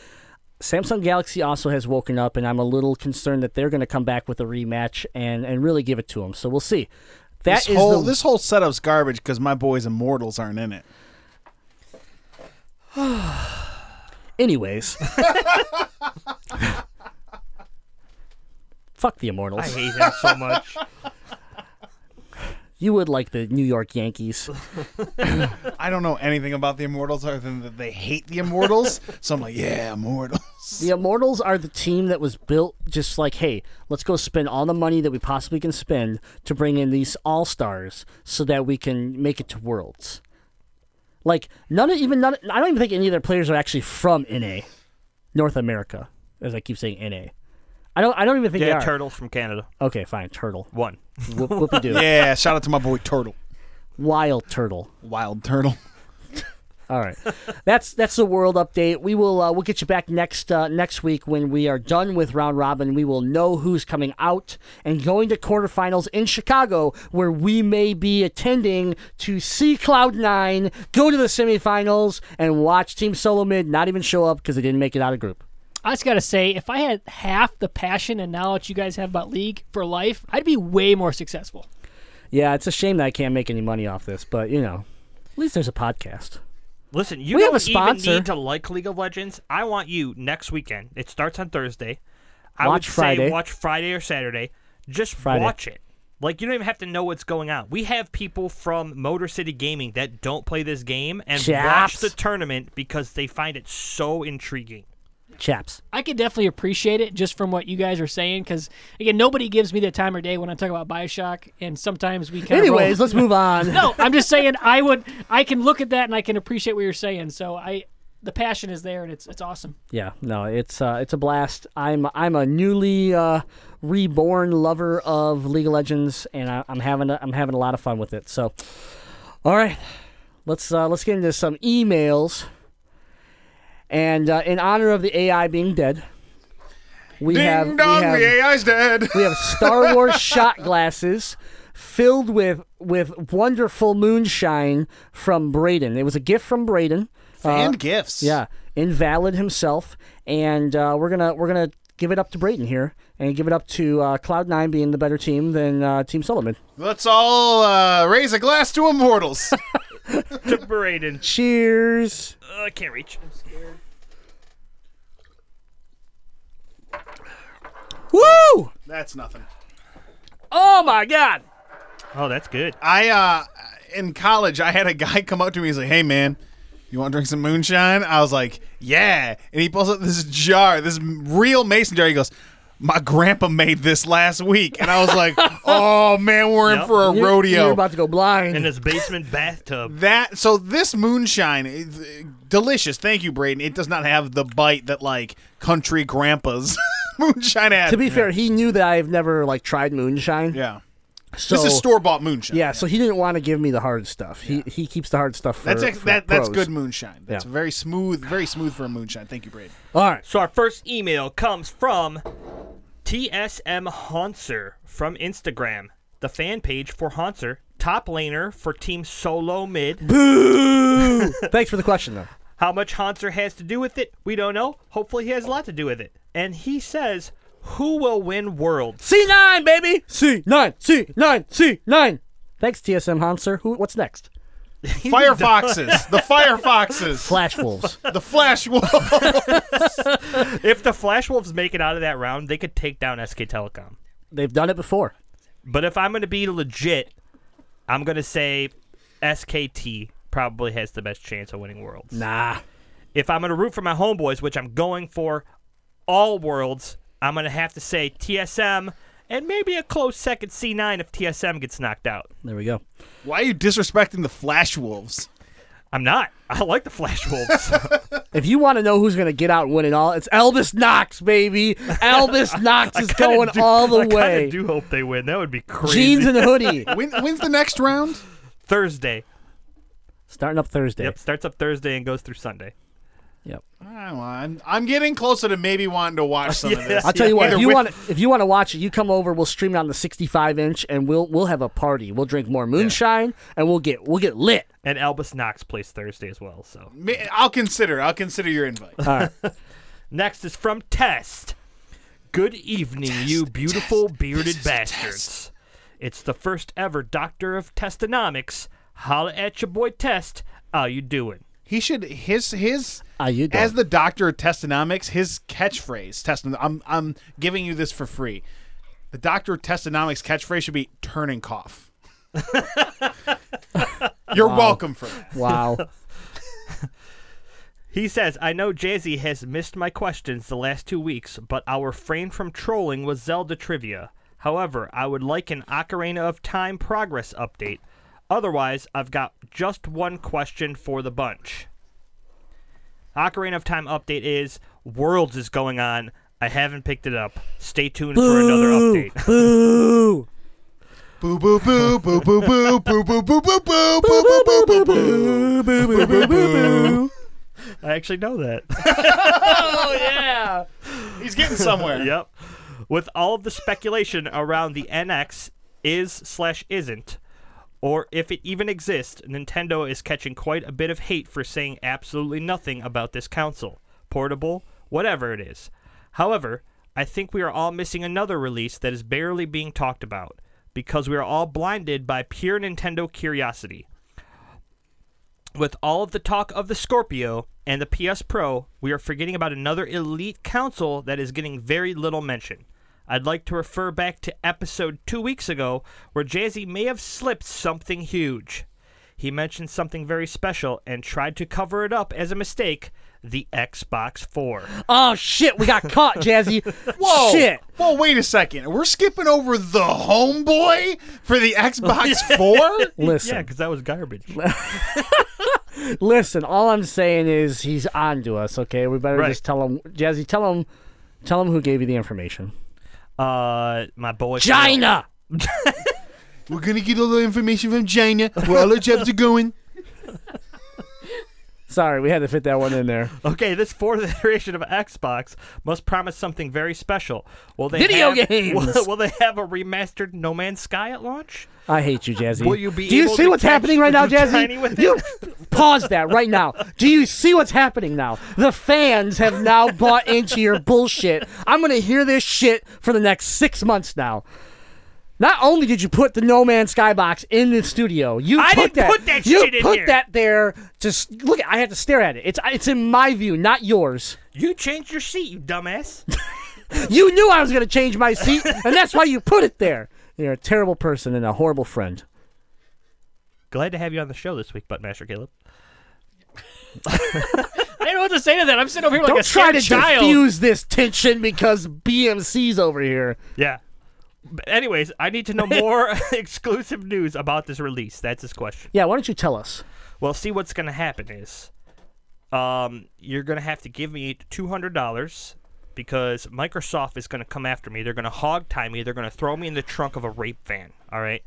Samsung Galaxy also has woken up, and I'm a little concerned that they're going to come back with a rematch and really give it to them. So we'll see. This whole setup's garbage because my boys Immortals aren't in it. Anyways. Fuck the Immortals. I hate them so much. You would like the New York Yankees. I don't know anything about the Immortals other than that they hate the Immortals. So I'm like, yeah, Immortals. The Immortals are the team that was built just like, hey, let's go spend all the money that we possibly can spend to bring in these all-stars so that we can make it to Worlds. Like, I don't even think any of their players are actually from NA, North America, as I keep saying NA. I don't even think they are. Yeah, Turtle's from Canada. Okay, fine, Turtle. One. Whoopie-doo. Yeah, shout out to my boy Turtle. Wild Turtle. All right. That's the world update. We will we'll get you back next week when we are done with round robin. We will know who's coming out and going to quarterfinals in Chicago, where we may be attending to see Cloud9 go to the semifinals and watch Team Solo Mid not even show up because they didn't make it out of group. I just got to say, if I had half the passion and knowledge you guys have about League for life, I'd be way more successful. Yeah, it's a shame that I can't make any money off this, but, you know, at least there's a podcast. Listen, you we don't have a sponsor. Even need to like League of Legends. I want you next weekend. It starts on Thursday. Watch Friday or Saturday. Just Friday. Watch it. Like, you don't even have to know what's going on. We have people from Motor City Gaming that don't play this game and watch the tournament because they find it so intriguing. Chaps, I could definitely appreciate it just from what you guys are saying, because again, nobody gives me the time of day when I talk about Bioshock, and sometimes we kind of. Anyways, let's move on. No, I'm just saying I can look at that and I can appreciate what you're saying. So the passion is there, and it's awesome. Yeah, no, it's a blast. I'm a newly reborn lover of League of Legends, and I'm having a lot of fun with it. So, all right, let's get into some emails. And in honor of the AI being dead, we have the AI's dead. We have Star Wars shot glasses filled with wonderful moonshine from Braden. It was a gift from Braden. Fan gifts. Yeah, Invalid himself, and we're gonna give it up to Braden here, and give it up to Cloud9 being the better team than Team Solo Mid. Let's all raise a glass to Immortals. To Braden. Cheers. I can't reach. I'm scared. Woo! That's nothing. Oh my God. Oh, that's good. I in college I had a guy come up to me. He's like, "Hey man, you want to drink some moonshine?" I was like, "Yeah." And he pulls up this jar, this real mason jar. He goes, "My grandpa made this last week," and I was like, "Oh man, we're in for a rodeo. You're about to go blind in his basement bathtub." So this moonshine is delicious. Thank you, Braden. It does not have the bite that like country grandpa's moonshine had. To be fair, he knew that I've never like tried moonshine. Yeah, so, this is store bought moonshine. Yeah, so he didn't want to give me the hard stuff. Yeah. He keeps the hard stuff for that's good moonshine. That's very smooth for a moonshine. Thank you, Braden. All right. So our first email comes from TSM Haunser from Instagram, the fan page for Haunser, top laner for Team Solo Mid. Boo! Thanks for the question, though. How much Hanser has to do with it, we don't know. Hopefully he has a lot to do with it. And he says, who will win World? C9, baby! C9, C9, C9! Thanks, TSM Hanser. What's next? Firefoxes. The Firefoxes. Flash Wolves. The Flash Wolves. If the Flash Wolves make it out of that round, they could take down SK Telecom. They've done it before. But if I'm going to be legit, I'm going to say SKT probably has the best chance of winning Worlds. Nah. If I'm going to root for my homeboys, which I'm going for all Worlds, I'm going to have to say TSM and maybe a close second C9 if TSM gets knocked out. There we go. Why are you disrespecting the Flash Wolves? I'm not. I like the Flash Wolves. If you want to know who's going to get out and win it all, it's Elvis Knox, baby. Elvis Knox is going all the way. I kind of do hope they win. That would be crazy. Jeans and hoodie. When's the next round? Thursday. Starting up Thursday. Yep, starts up Thursday and goes through Sunday. Yep. I'm getting closer to maybe wanting to watch some of this. I'll tell you what, if you want to watch it, you come over, we'll stream it on the 65-inch, and we'll have a party. We'll drink more moonshine, and we'll get lit. And Elvis Knox plays Thursday as well. So I'll consider your invite. All right. Next is from Test. Good evening, you beautiful bearded bastards. It's the first ever Doctor of Testonomics. Holla at your boy Test. How you doing? He should as the Doctor of Testonomics, his catchphrase, I'm giving you this for free. The Doctor of Testonomics catchphrase should be turn and cough. You're welcome for that. Wow. He says, I know Jazzy has missed my questions the last 2 weeks, but I'll refrain from trolling with Zelda trivia. However, I would like an Ocarina of Time progress update. Otherwise, I've got just one question for the bunch. Ocarina of Time update is Worlds is going on. I haven't picked it up. Stay tuned for another update. Boo! Boo boo boo boo boo boo boo boo boo boo boo boo boo boo boo boo boo boo. I actually know that. Oh yeah. He's getting somewhere. Yep. With all of the speculation around the NX is/isn't. Or if it even exists, Nintendo is catching quite a bit of hate for saying absolutely nothing about this console. Portable, whatever it is. However, I think we are all missing another release that is barely being talked about, because we are all blinded by pure Nintendo curiosity. With all of the talk of the Scorpio and the PS Pro, we are forgetting about another elite console that is getting very little mention. I'd like to refer back to episode 2 weeks ago where Jazzy may have slipped something huge. He mentioned something very special and tried to cover it up as a mistake, the Xbox 4. Oh, shit, we got caught, Jazzy. Whoa. Shit. Whoa, wait a second. We're skipping over the homeboy for the Xbox 4? Listen. Yeah, because that was garbage. Listen, all I'm saying is he's on to us, okay? We better just tell him. Jazzy, tell him who gave you the information. My boy China. We're gonna get all the information from China where all the jobs are going. Sorry, we had to fit that one in there. Okay, this fourth iteration of Xbox must promise something very special. Will they have video games? Will they have a remastered No Man's Sky at launch? I hate you, Jazzy. Do you see what's happening right now, Jazzy? Pause that right now. Do you see what's happening now? The fans have now bought into your bullshit. I'm going to hear this shit for the next 6 months now. Not only did you put the No Man's Sky box in the studio, you put that shit in there. Just look, I had to stare at it. It's in my view, not yours. You changed your seat, you dumbass. You knew I was going to change my seat, and that's why you put it there. You're a terrible person and a horrible friend. Glad to have you on the show this week, Buttmaster Caleb. I don't know what to say to that. I'm sitting over here like a scared child. Don't try to diffuse this tension because BMC's over here. Yeah. But anyways, I need to know more exclusive news about this release. That's his question. Yeah, why don't you tell us? Well, see what's going to happen is you're going to have to give me $200 because Microsoft is going to come after me. They're going to hog-tie me. They're going to throw me in the trunk of a rape van, all right?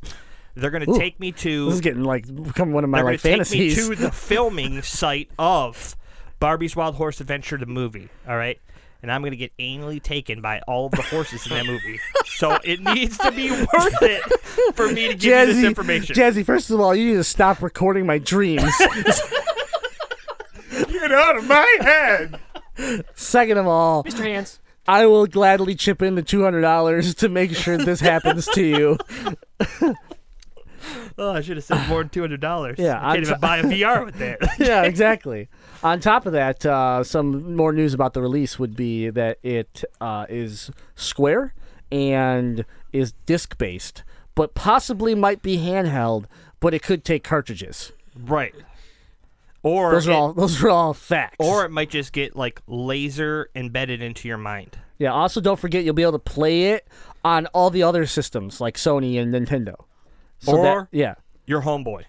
They're going to take me to... This is getting become one of my fantasies. They're going to take me to the filming site of Barbie's Wild Horse Adventure, the movie, all right? And I'm going to get anally taken by all of the horses in that movie. So it needs to be worth it for me to give you this information. Jazzy, first of all, you need to stop recording my dreams. You're Get out of my head. Second of all, Mr. Hands, I will gladly chip in the $200 to make sure this happens to you. Oh, I should have said more than $200. Yeah, I can't even buy a VR with that. Yeah, exactly. On top of that, some more news about the release would be that it is square and is disc-based, but possibly might be handheld, but it could take cartridges. Right. Or those are all facts. Or it might just get like laser embedded into your mind. Yeah, also don't forget you'll be able to play it on all the other systems like Sony and Nintendo. So or that, yeah, your homeboy.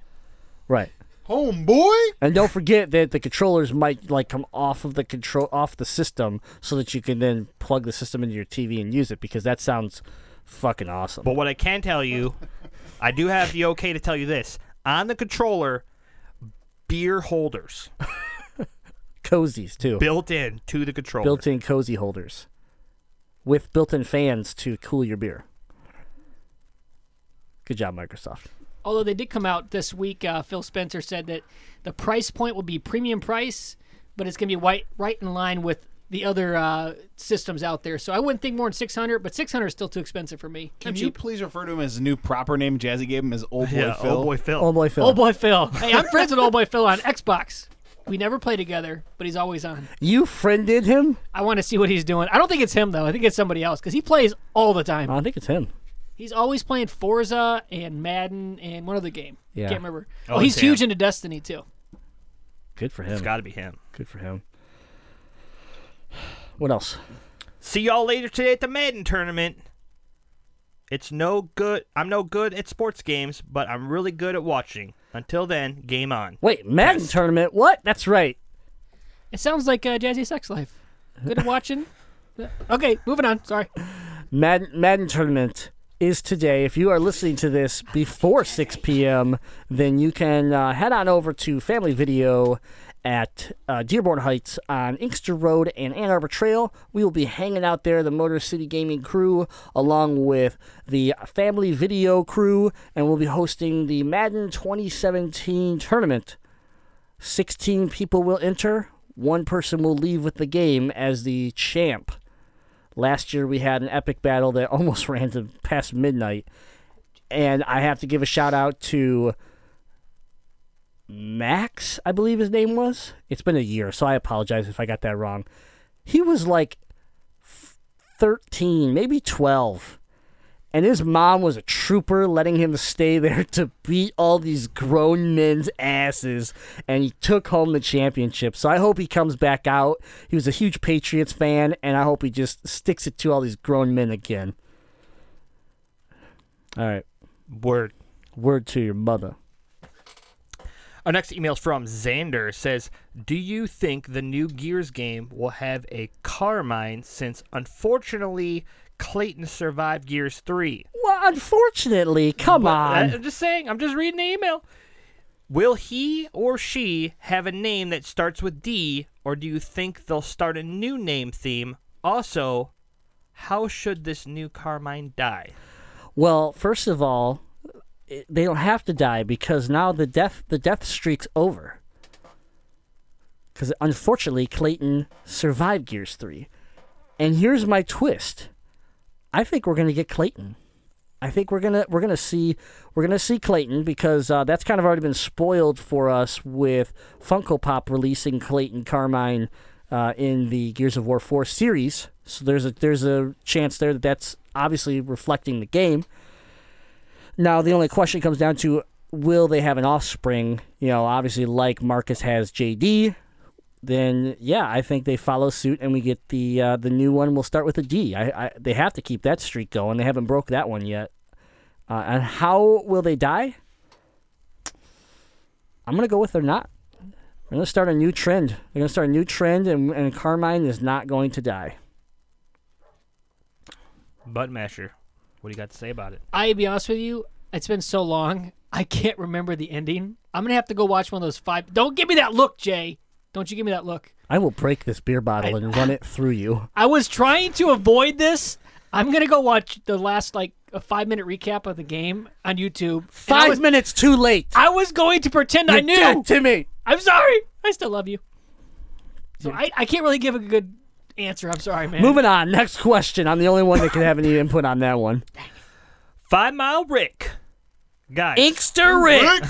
Right. Homeboy? And don't forget that the controllers might like come off the system so that you can then plug the system into your TV and use it, because that sounds fucking awesome. But what I can tell you, I do have the okay to tell you this. On the controller, beer holders. Cozies too. Built in to the controller. Built in cozy holders. With built in fans to cool your beer. Good job, Microsoft. Although they did come out this week, Phil Spencer said that the price point will be premium price, but it's going to be right in line with the other systems out there. So I wouldn't think more than $600, but $600 is still too expensive for me. Can you please refer to him as the new proper name Jazzy gave him, as Old Boy Phil? Old Boy Phil. Old Boy Phil. Old Boy Phil. Hey, I'm friends with Old Boy Phil on Xbox. We never play together, but he's always on. You friended him? I want to see what he's doing. I don't think it's him, though. I think it's somebody else, because he plays all the time. I think it's him. He's always playing Forza and Madden and one other game. Yeah. Can't remember. Oh, he's huge into Destiny, too. Good for him. It's got to be him. Good for him. What else? See y'all later today at the Madden tournament. It's no good. I'm no good at sports games, but I'm really good at watching. Until then, game on. Wait, Madden tournament? What? That's right. It sounds like Jazzy Sex Life. Good at watching. Okay, moving on. Sorry. Madden tournament is today. If you are listening to this before 6 p.m., then you can head on over to Family Video at Dearborn Heights on Inkster Road and Ann Arbor Trail. We will be hanging out there, the Motor City Gaming crew, along with the Family Video crew, and we'll be hosting the Madden 2017 tournament. 16 people will enter. One person will leave with the game as the champ. Last year, we had an epic battle that almost ran to past midnight. And I have to give a shout-out to Max, I believe his name was. It's been a year, so I apologize if I got that wrong. He was like 13, maybe 12. And his mom was a trooper, letting him stay there to beat all these grown men's asses. And he took home the championship. So I hope he comes back out. He was a huge Patriots fan, and I hope he just sticks it to all these grown men again. All right. Word. Word to your mother. Our next email is from Xander. It says, do you think the new Gears game will have a car mine, since unfortunately Clayton survived Gears 3. Well, unfortunately, come on. I'm just saying. I'm just reading the email. Will he or she have a name that starts with D, or do you think they'll start a new name theme? Also, how should this new Carmine die? Well, first of all, they don't have to die, because now the death streak's over. Because unfortunately, Clayton survived Gears 3. And here's my twist. I think we're going to get Clayton. I think we're gonna see Clayton, because that's kind of already been spoiled for us with Funko Pop releasing Clayton Carmine in the Gears of War 4 series. So there's a chance there that that's obviously reflecting the game. Now the only question comes down to, will they have an offspring? You know, obviously like Marcus has JD. Then, yeah, I think they follow suit and we get the new one. We'll start with a D. They have to keep that streak going. They haven't broke that one yet. And how will they die? I'm going to go with they're not. They're going to start a new trend. They're going to start a new trend, and Carmine is not going to die. Buttmasher, what do you got to say about it? I'll be honest with you, it's been so long, I can't remember the ending. I'm going to have to go watch one of those five. Don't give me that look, Jay. Don't you give me that look. I will break this beer bottle and run it through you. I was trying to avoid this. I'm going to go watch the last, a 5-minute recap of the game on YouTube. 5 minutes too late. I was going to pretend I knew. You're dead to me. I'm sorry. I still love you. So I can't really give a good answer. I'm sorry, man. Moving on. Next question. I'm the only one that can have any input on that one. 5 Mile Rick. Guys. Inkster Rick.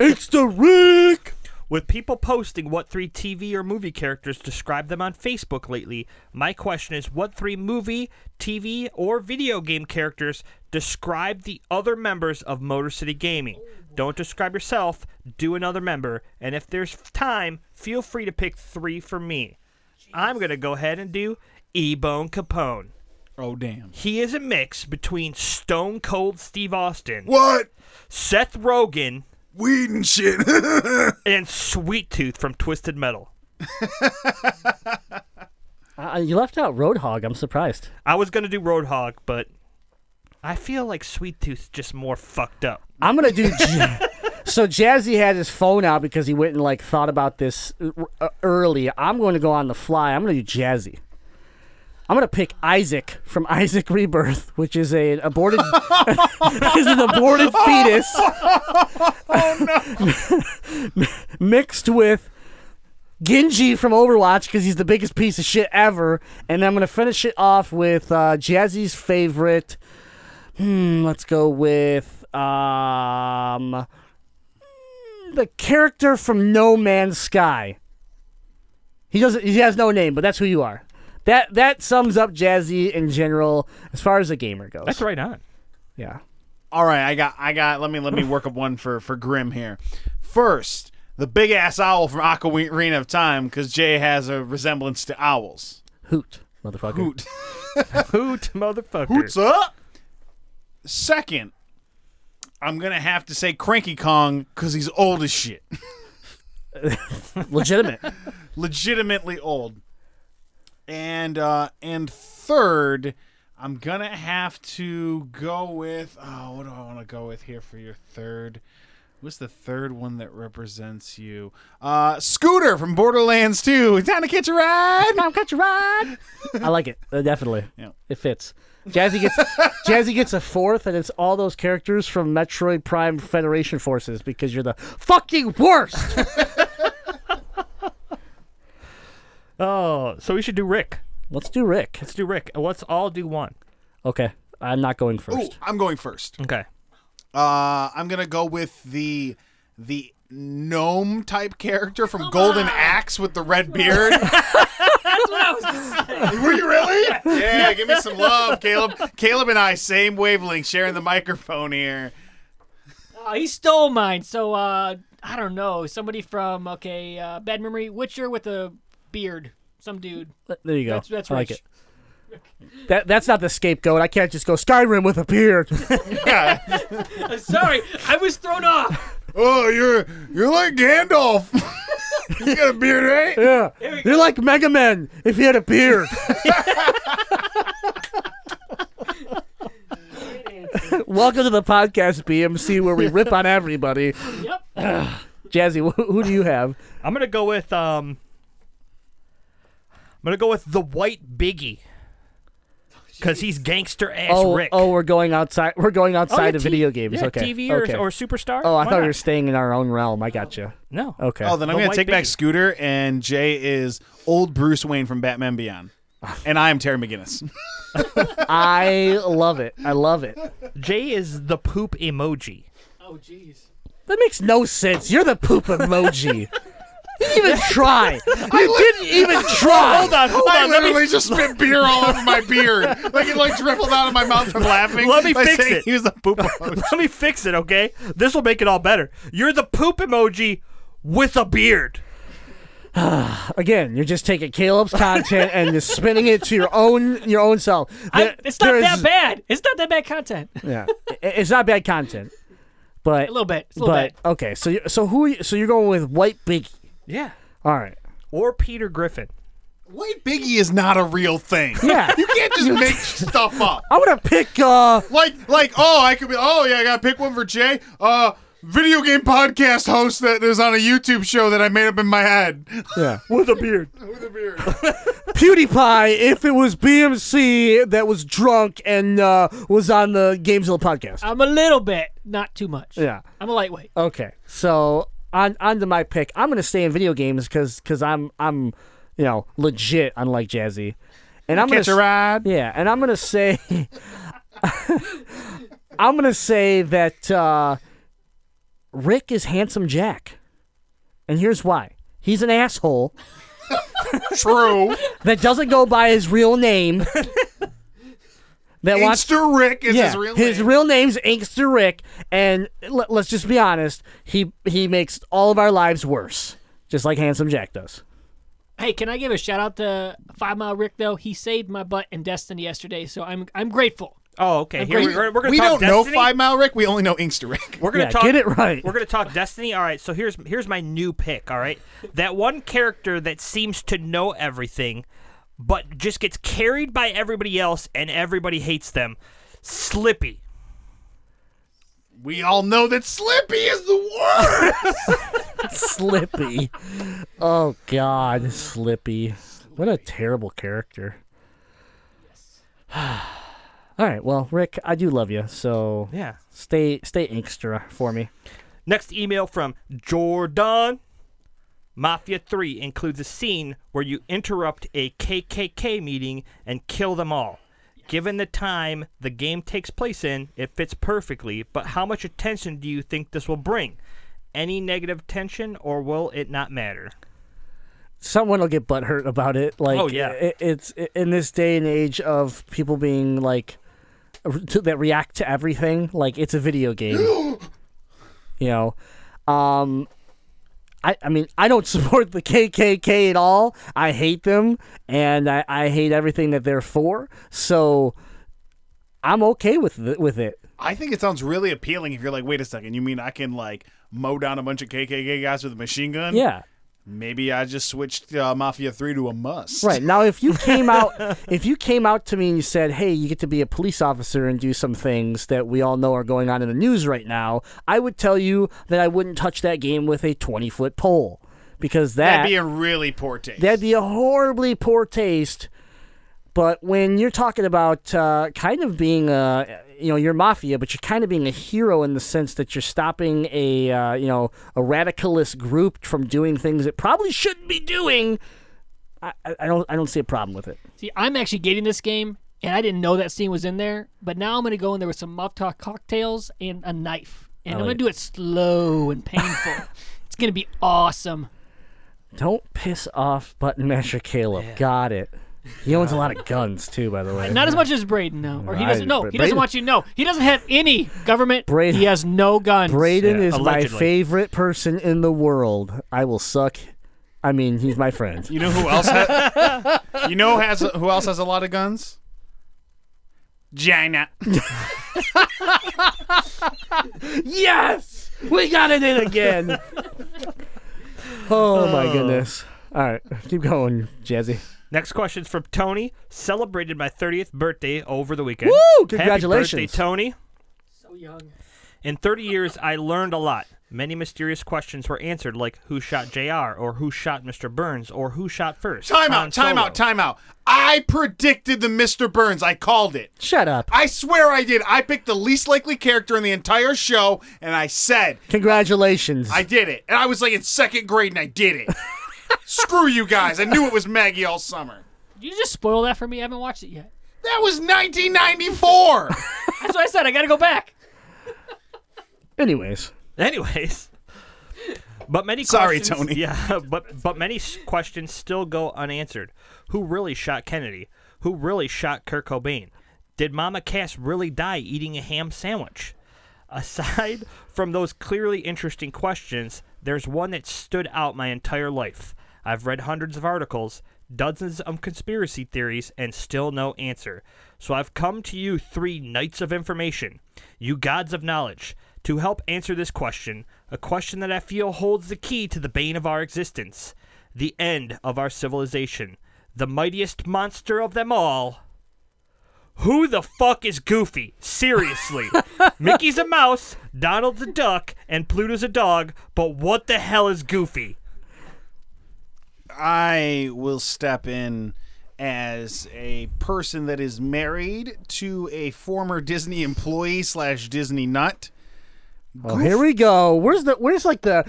Inkster Rick. With people posting what 3 TV or movie characters describe them on Facebook lately, my question is what 3 movie, TV, or video game characters describe the other members of Motor City Gaming? Don't describe yourself, do another member, and if there's time, feel free to pick 3 for me. Jeez. I'm going to go ahead and do E-Bone Capone. Oh, damn. He is a mix between Stone Cold Steve Austin, what? Seth Rogen, weed and shit. And Sweet Tooth from Twisted Metal. You left out Roadhog. I'm surprised. I was going to do Roadhog, but I feel like Sweet Tooth's just more fucked up. I'm going to do... So Jazzy had his phone out because he went and like thought about this early. I'm going to go on the fly. I'm going to do Jazzy. I'm going to pick Isaac from Isaac Rebirth, which is an aborted fetus. Oh, no. Mixed with Genji from Overwatch because he's the biggest piece of shit ever. And I'm going to finish it off with Jazzy's favorite. Let's go with the character from No Man's Sky. He has no name, but that's who you are. That sums up Jazzy in general as far as a gamer goes. That's right on. Yeah. All right, I got. Let me work up one for Grimm here. First, the big ass owl from Ocarina of Time because Jay has a resemblance to owls. Hoot, motherfucker. Hoot, hoot, motherfucker. Hoots up. Second, I'm gonna have to say Cranky Kong because he's old as shit. Legitimately old. And third, I'm going to have to go with... Oh, what do I want to go with here for your third? What's the third one that represents you? Scooter from Borderlands 2. Time to catch a ride. Time to catch a ride. I like it. Definitely. Yeah. It fits. Jazzy gets a fourth, and it's all those characters from Metroid Prime Federation Forces because you're the fucking worst. Oh, so we should do Rick. Let's do Rick. Let's all do one. Okay. I'm not going first. Ooh, I'm going first. Okay. I'm going to go with the gnome-type character from Golden Axe with the red beard. That's what I was going to say. Were you really? Yeah, give me some love, Caleb. Caleb and I, same wavelength, sharing the microphone here. He stole mine, so I don't know. Somebody from, Bad Memory, Witcher with a... beard, some dude. There you go. That's rich. I like it. That's not the scapegoat. I can't just go Skyrim with a beard. Sorry, I was thrown off. Oh, you're like Gandalf. You got a beard, right? Yeah. You're like Mega Man if he had a beard. Welcome to the podcast, BMC, where we rip on everybody. Yep. Jazzy, who do you have? I'm gonna go with the white Biggie, because he's gangster ass Rick. Oh, we're going outside. We're going outside of video games. Yeah, okay. TV or Superstar. Oh, I thought we were staying in our own realm. I got you. No. Okay. Oh, then I'm going to take back Scooter, and Jay is old Bruce Wayne from Batman Beyond, and I am Terry McGinnis. I love it. Jay is the poop emoji. Oh, jeez. That makes no sense. You're the poop emoji. You didn't even try. You didn't even try. Hold on. I literally just spit beer all over my beard. Like it dribbled out of my mouth from laughing. Let me fix it. He was the poop emoji. Let me fix it, okay? This will make it all better. You're the poop emoji with a beard. Again, you're just taking Caleb's content and just spinning it to your own self. It's not that bad. It's not that bad content. Yeah, it's not bad content, but a little bit. Okay, so you're going with white Biggie. Yeah. All right. Or Peter Griffin. White Biggie is not a real thing. Yeah. You can't just make stuff up. I want to pick I got to pick one for Jay. Video game podcast host that is on a YouTube show that I made up in my head. Yeah. With a beard. PewDiePie, if it was BMC that was drunk and was on the Gamezilla podcast. I'm a little bit, not too much. Yeah. I'm a lightweight. Okay. So on to my pick. I'm going to stay in video games because I'm you know, legit, unlike Jazzy. And I'm gonna catch a ride. Yeah, and I'm gonna say, I'm gonna say that Rick is Handsome Jack, and here's why: he's an asshole. True. That doesn't go by his real name. That Inkster Rick is his real name. His real name's Inkster Rick, and let's just be honest, he makes all of our lives worse, just like Handsome Jack does. Hey, can I give a shout out to 5 Mile Rick though? He saved my butt in Destiny yesterday, so I'm grateful. Oh, okay. Here we're gonna talk Destiny. We don't know 5 Mile Rick. We only know Inkster Rick. We're gonna talk. Get it right. We're gonna talk Destiny. All right. So here's my new pick. All right. That one character that seems to know everything, but just gets carried by everybody else, and everybody hates them. Slippy. We all know that Slippy is the worst. Slippy. Oh God, Slippy. What a terrible character. Yes. All right, well, Rick, I do love you, so yeah, stay Inkster for me. Next email from Jordan. Mafia 3 includes a scene where you interrupt a KKK meeting and kill them all. Given the time the game takes place in, it fits perfectly, but how much attention do you think this will bring? Any negative tension, or will it not matter? Someone will get butthurt about it. Like, oh, yeah. It's in this day and age of people being like, that react to everything, like it's a video game. You know, I mean, I don't support the KKK at all. I hate them, and I hate everything that they're for. So I'm okay with it. I think it sounds really appealing if you're like, wait a second, you mean I can like mow down a bunch of KKK guys with a machine gun? Yeah. Maybe I just switched Mafia 3 to a must. Right. Now, if you came out to me and you said, hey, you get to be a police officer and do some things that we all know are going on in the news right now, I would tell you that I wouldn't touch that game with a 20-foot pole. Because that'd be a really poor taste. That'd be a horribly poor taste. But when you're talking about kind of being a... You know, you're mafia, but you're kind of being a hero in the sense that you're stopping a radicalist group from doing things it probably shouldn't be doing. I don't see a problem with it. See, I'm actually getting this game, and I didn't know that scene was in there, but now I'm going to go in there with some Molotov cocktails and a knife, and I'm going to do it slow and painful. It's going to be awesome. Don't piss off Button Masher Caleb. Yeah. Got it. He owns a lot of guns too, by the way. Not as much as Braden, no. Or he doesn't know. He doesn't want you to know. He doesn't have any government. Braden, he has no guns. Braden is allegedly my favorite person in the world. I will suck. I mean, he's my friend. You know who else? Who else has a lot of guns? China. Yes, we got it in again. Oh my goodness! All right, keep going, Jazzy. Next question's from Tony. Celebrated my 30th birthday over the weekend. Woo! Congratulations. Happy birthday, Tony. So young. In 30 years, I learned a lot. Many mysterious questions were answered, like who shot JR, or who shot Mr. Burns, or who shot first. Time out. I predicted the Mr. Burns. I called it. Shut up. I swear I did. I picked the least likely character in the entire show, and I said, congratulations. I did it. And I was like in second grade, and I did it. Screw you guys. I knew it was Maggie all summer. Did you just spoil that for me? I haven't watched it yet. That was 1994. That's what I said. I got to go back. Anyways. But many questions, Tony. Yeah, but many questions still go unanswered. Who really shot Kennedy? Who really shot Kurt Cobain? Did Mama Cass really die eating a ham sandwich? Aside from those clearly interesting questions, there's one that stood out my entire life. I've read hundreds of articles, dozens of conspiracy theories, and still no answer. So I've come to you three knights of information, you gods of knowledge, to help answer this question, a question that I feel holds the key to the bane of our existence, the end of our civilization, the mightiest monster of them all. Who the fuck is Goofy? Seriously. Mickey's a mouse, Donald's a duck, and Pluto's a dog, but what the hell is Goofy? I will step in as a person that is married to a former Disney employee / Disney nut. Oh, here we go. Where's like the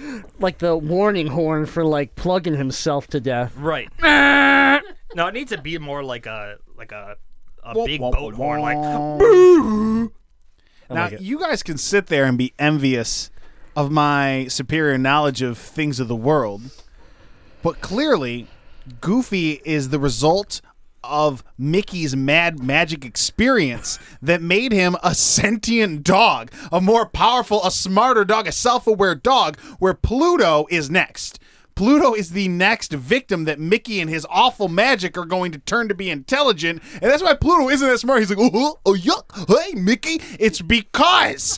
warning horn for like plugging himself to death? Right. No, it needs to be more like a big boat horn, like. Now, like you guys can sit there and be envious of my superior knowledge of things of the world, but clearly, Goofy is the result of Mickey's mad magic experience that made him a sentient dog, a more powerful, a smarter dog, a self-aware dog, where Pluto is next. Pluto is the next victim that Mickey and his awful magic are going to turn to be intelligent, and that's why Pluto isn't that smart. He's like, oh, yuck, hey, Mickey. It's because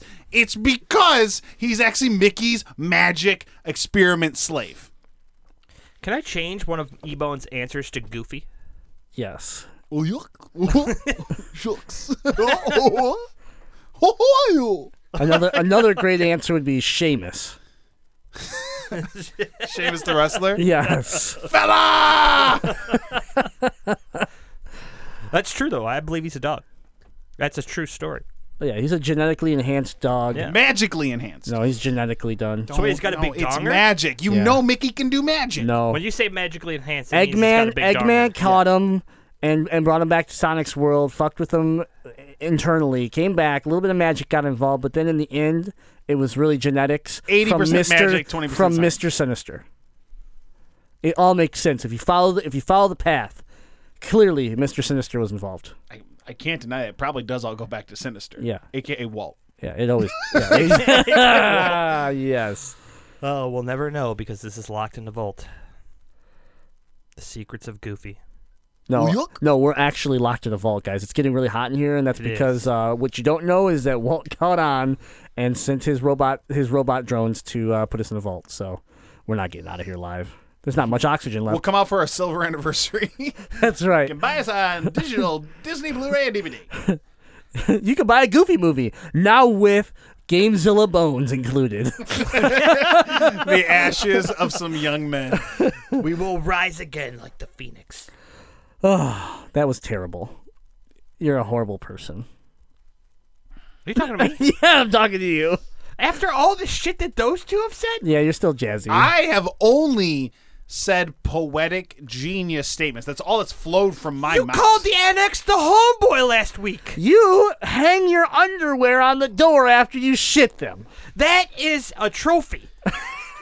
he's actually Mickey's magic experiment slave. Can I change one of Ebone's answers to Goofy? Yes. Oh, yuck. Shucks. How are you? Another great answer would be Seamus. Seamus the wrestler? Yes. Fella! That's true, though. I believe he's a dog. That's a true story. Oh, yeah, he's a genetically enhanced dog. Yeah. Magically enhanced. No, he's genetically done. So he's got a big donger? It's magic. You know Mickey can do magic. No. When you say magically enhanced, Eggman caught him and brought him back to Sonic's world, fucked with him internally, came back, a little bit of magic got involved, but then in the end, it was really genetics. 80% magic, 20% from science. Mr. Sinister. It all makes sense if you follow the path. Clearly, Mr. Sinister was involved. I can't deny it. It probably does all go back to Sinister. Yeah, AKA Walt. Yeah, it always. Yeah. Yes. Oh, we'll never know because this is locked in the vault. The secrets of Goofy. No, we're actually locked in a vault, guys. It's getting really hot in here, and that's because what you don't know is that Walt caught on and sent his robot drones to put us in a vault. So we're not getting out of here live. There's not much oxygen left. We'll come out for our silver anniversary. That's right. You can buy us on digital Disney Blu-ray and DVD. You can buy a Goofy movie now with Gamezilla bones included. The ashes of some young men. We will rise again like the phoenix. Oh, that was terrible. You're a horrible person. Are you talking to me? Yeah, I'm talking to you. After all the shit that those two have said? Yeah, you're still jazzy. I have only said poetic genius statements. That's all that's flowed from my mouth. You called the annex the homeboy last week. You hang your underwear on the door after you shit them. That is a trophy.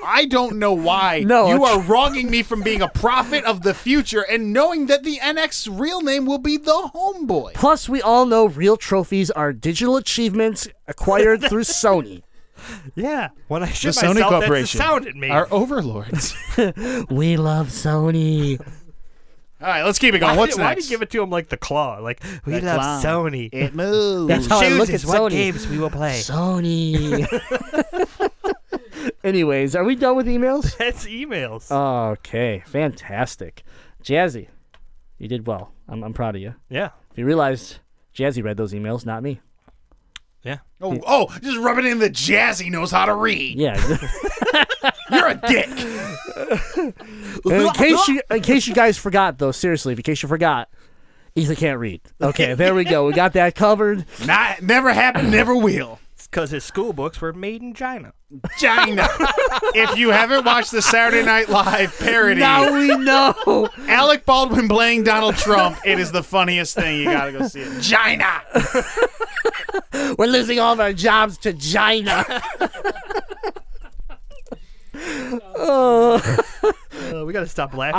I don't know why you are wronging me from being a prophet of the future and knowing that the NX real name will be the homeboy. Plus, we all know real trophies are digital achievements acquired through Sony. Yeah. When I shit myself, Sony Corporation, that sounded me. Our overlords. We love Sony. All right, let's keep it going. What's next? Why do you give it to him like the claw? Like, we love claw. Sony. It moves. That's how I look at Sony. What games we will play. Sony. Anyways, are we done with emails? That's emails. Okay, fantastic. Jazzy, you did well. I'm proud of you. Yeah. If you realized Jazzy read those emails, not me. Yeah. Oh, just rub it in that Jazzy knows how to read. Yeah. You're a dick. In case you guys forgot, though, seriously, in case you forgot, Ethan can't read. Okay, there we go. We got that covered. Never happened, never will. Because his school books were made in China. China. If you haven't watched the Saturday Night Live parody. Now we know. Alec Baldwin playing Donald Trump. It is the funniest thing. You got to go see it. China. We're losing all of our jobs to China. We got to stop laughing.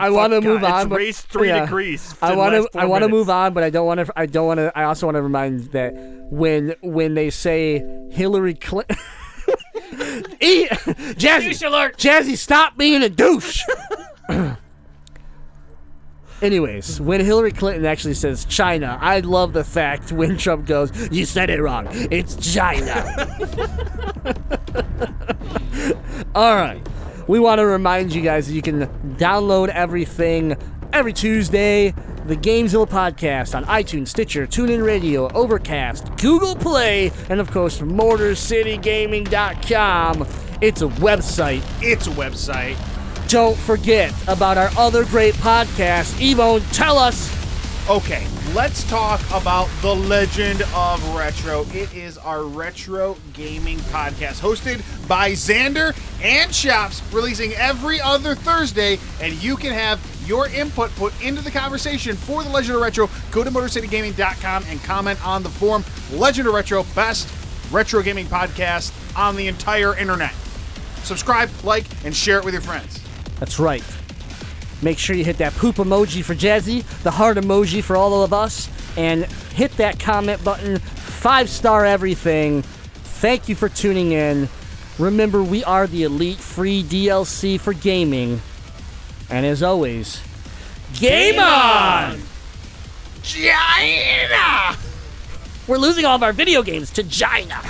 I want to move on. It's raised 3 degrees. I want to move on, but I don't want to. I also want to remind that when they say Hillary Clinton, Jazzy, stop being a douche. Anyways, when Hillary Clinton actually says China, I love the fact when Trump goes, "You said it wrong. It's China." All right. We want to remind you guys that you can download everything every Tuesday. The Gamezilla Podcast on iTunes, Stitcher, TuneIn Radio, Overcast, Google Play, and, of course, MotorCityGaming.com. It's a website. Don't forget about our other great podcast. Ebone, tell us. Okay, let's talk about The Legend of Retro. It is our retro gaming podcast hosted by Xander and Shops, releasing every other Thursday, and you can have your input put into the conversation for the Legend of Retro. Go to MotorCityGaming.com and comment on the forum. Legend of Retro, best retro gaming podcast on the entire internet. Subscribe, like, and share it with your friends. That's right. Make sure you hit that poop emoji for Jazzy, the heart emoji for all of us, and hit that comment button. 5-star everything. Thank you for tuning in. Remember, we are the elite free DLC for gaming. And as always, game on! China! We're losing all of our video games to China.